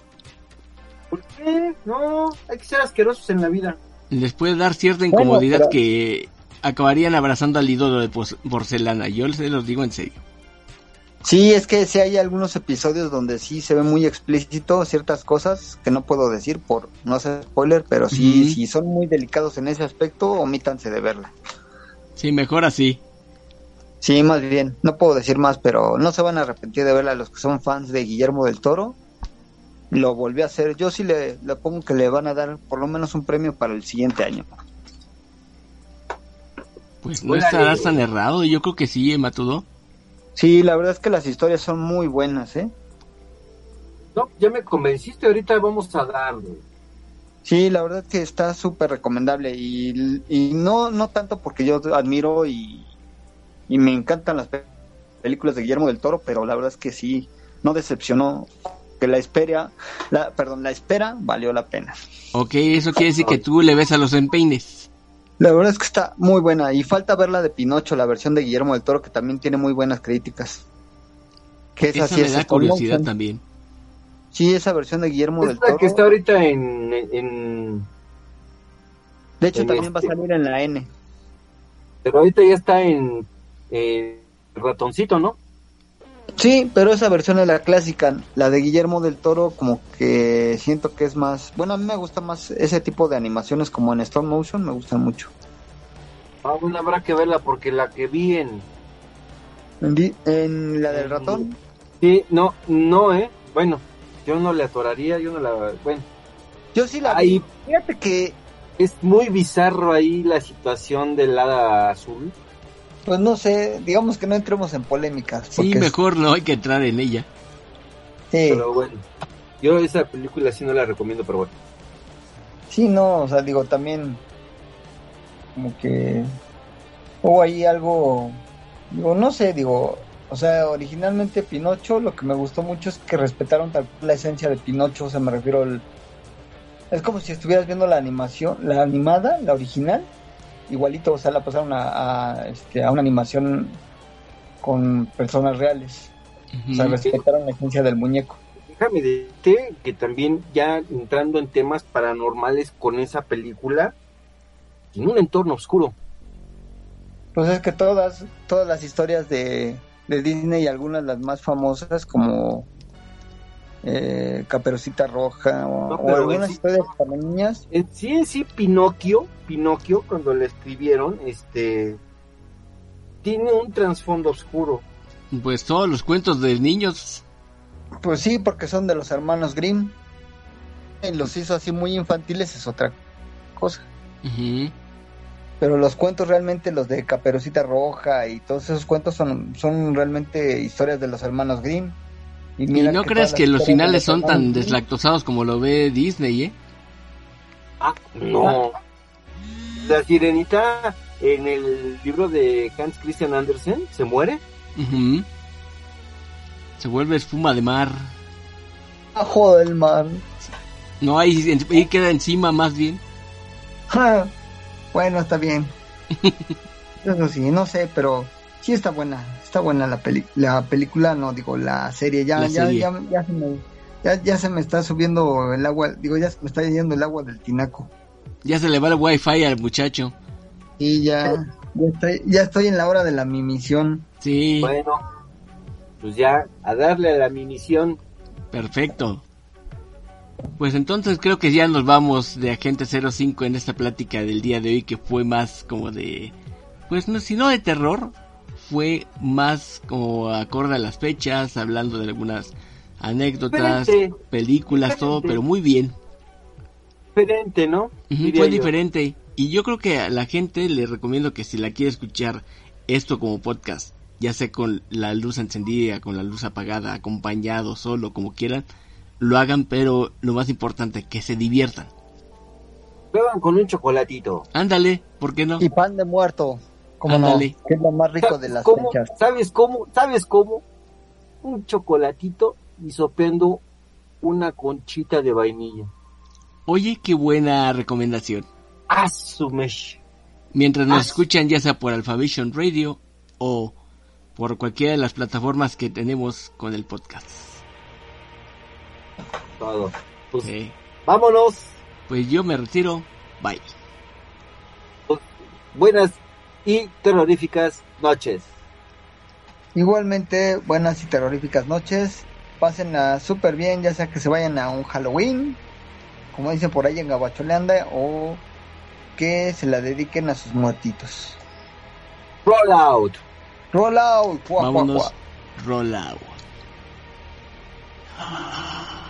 ¿Por qué? No, hay que ser asquerosos en la vida. Les puede dar cierta incomodidad, bueno, pero... que acabarían abrazando al ídolo de porcelana. Yo se los digo en serio. Sí, es que sí hay algunos episodios donde sí se ve muy explícito ciertas cosas que no puedo decir por no hacer spoiler, pero sí, uh-huh. Si son muy delicados en ese aspecto, omítanse de verla. Sí, mejor así. Sí, más bien, no puedo decir más, pero no se van a arrepentir de verla los que son fans de Guillermo del Toro. Lo volví a hacer, yo sí le, le pongo que le van a dar por lo menos un premio para el siguiente año. Pues no estarás tan errado, yo creo que sí, ¿eh, Matudo? Sí, la verdad es que las historias son muy buenas, ¿eh? No, ya me convenciste, ahorita vamos a darle. Sí, la verdad es que está súper recomendable y, y no, no tanto porque yo admiro y... y me encantan las películas de Guillermo del Toro, pero la verdad es que sí, no decepcionó, que la espera, la, perdón, la espera valió la pena. Ok, eso quiere decir que tú le ves a los empeines. La verdad es que está muy buena, y falta ver la de Pinocho, la versión de Guillermo del Toro, que también tiene muy buenas críticas. Que esa esa sí me da curiosidad también. Sí, esa versión de Guillermo esta del Toro. Es la que está ahorita en... en... de hecho en también este. Va a salir en la N. Pero ahorita ya está en... Eh, ratoncito, ¿no? Sí, pero esa versión es la clásica. La de Guillermo del Toro como que siento que es más... bueno, a mí me gusta más ese tipo de animaciones como en stop motion, me gustan mucho. Ah, bueno, habrá que verla porque la que vi en... ¿En, en la del ratón? Sí, no, no, eh. Bueno, yo no le atoraría, yo no la... bueno. Yo sí la ahí, vi. Fíjate que... es muy bizarro ahí la situación del hada azul. Pues no sé, digamos que no entremos en polémicas. Sí, mejor no hay que entrar en ella. Sí. Pero bueno, yo esa película sí no la recomiendo, pero bueno. Sí, no, o sea, digo, también como que hubo ahí algo, digo, no sé, digo, o sea, originalmente Pinocho, lo que me gustó mucho es que respetaron tal la esencia de Pinocho, o sea, me refiero al... es como si estuvieras viendo la animación, la animada, la original... igualito, o sea, la pasaron a, a, este, a una animación con personas reales. Uh-huh. O sea, respetaron la esencia del muñeco. Déjame decirte que también ya entrando en temas paranormales con esa película, en un entorno oscuro. Pues es que todas, todas las historias de, de Disney y algunas las más famosas como eh, Caperucita Roja o, no, o algunas sí, historias para niñas. En sí, en sí, Pinocchio. Pinocchio, cuando le escribieron, este tiene un trasfondo oscuro. Pues todos los cuentos de niños. Pues sí, porque son de los hermanos Grimm. Los hizo así muy infantiles, es otra cosa. Uh-huh. Pero los cuentos realmente, los de Caperucita Roja y todos esos cuentos son, son realmente historias de los hermanos Grimm. ¿Y, ¿Y no que crees que los finales son tan deslactosados como lo ve Disney, eh? Ah, no. La sirenita en el libro de Hans Christian Andersen se muere. Uh-huh. Se vuelve espuma de mar. Bajo del mar. No, ahí, ahí queda encima más bien. Ah, bueno, está bien. Eso sí, no sé, pero sí está buena. Está buena la, peli- la película, no digo, la serie. Ya, la ya, serie. ya, ya, ya, se me, Ya, ya se me está subiendo el agua, digo, ya se me está yendo el agua del tinaco. Ya se le va el wifi al muchacho. Y ya, ya estoy, ya estoy en la hora de la mimisión. Sí. Bueno, pues ya, a darle a la mimisión. Perfecto. Pues entonces creo que ya nos vamos de Agente cero cinco en esta plática del día de hoy, que fue más como de... Pues no, si no de terror, fue más como acorde a las fechas, hablando de algunas anécdotas, diferente, películas, diferente, todo, pero muy bien. Diferente, ¿no? Uh-huh, fue yo. Diferente. Y yo creo que a la gente le recomiendo que si la quiere escuchar esto como podcast, ya sea con la luz encendida, con la luz apagada, acompañado, solo, como quieran, lo hagan, pero lo más importante, que se diviertan. Beban con un chocolatito. Ándale, ¿por qué no? Y pan de muerto. Como no, que es lo más rico de las cómo, fechas. ¿Sabes cómo? ¿Sabes cómo? Un chocolatito y sopeando una conchita de vainilla. Oye, qué buena recomendación. Asumesh. Mientras nos As- escuchan, ya sea por Alphavation Radio o por cualquiera de las plataformas que tenemos con el podcast. Todo. Pues, sí. Vámonos. Pues yo me retiro. Bye. Pues, buenas y terroríficas noches. Igualmente, buenas y terroríficas noches. Pasen a súper bien, ya sea que se vayan a un Halloween, como dicen por ahí en Gabacholanda, o que se la dediquen a sus muertitos. Roll out. Roll out. Guau, vámonos. Guau, guau. Roll out. Ah.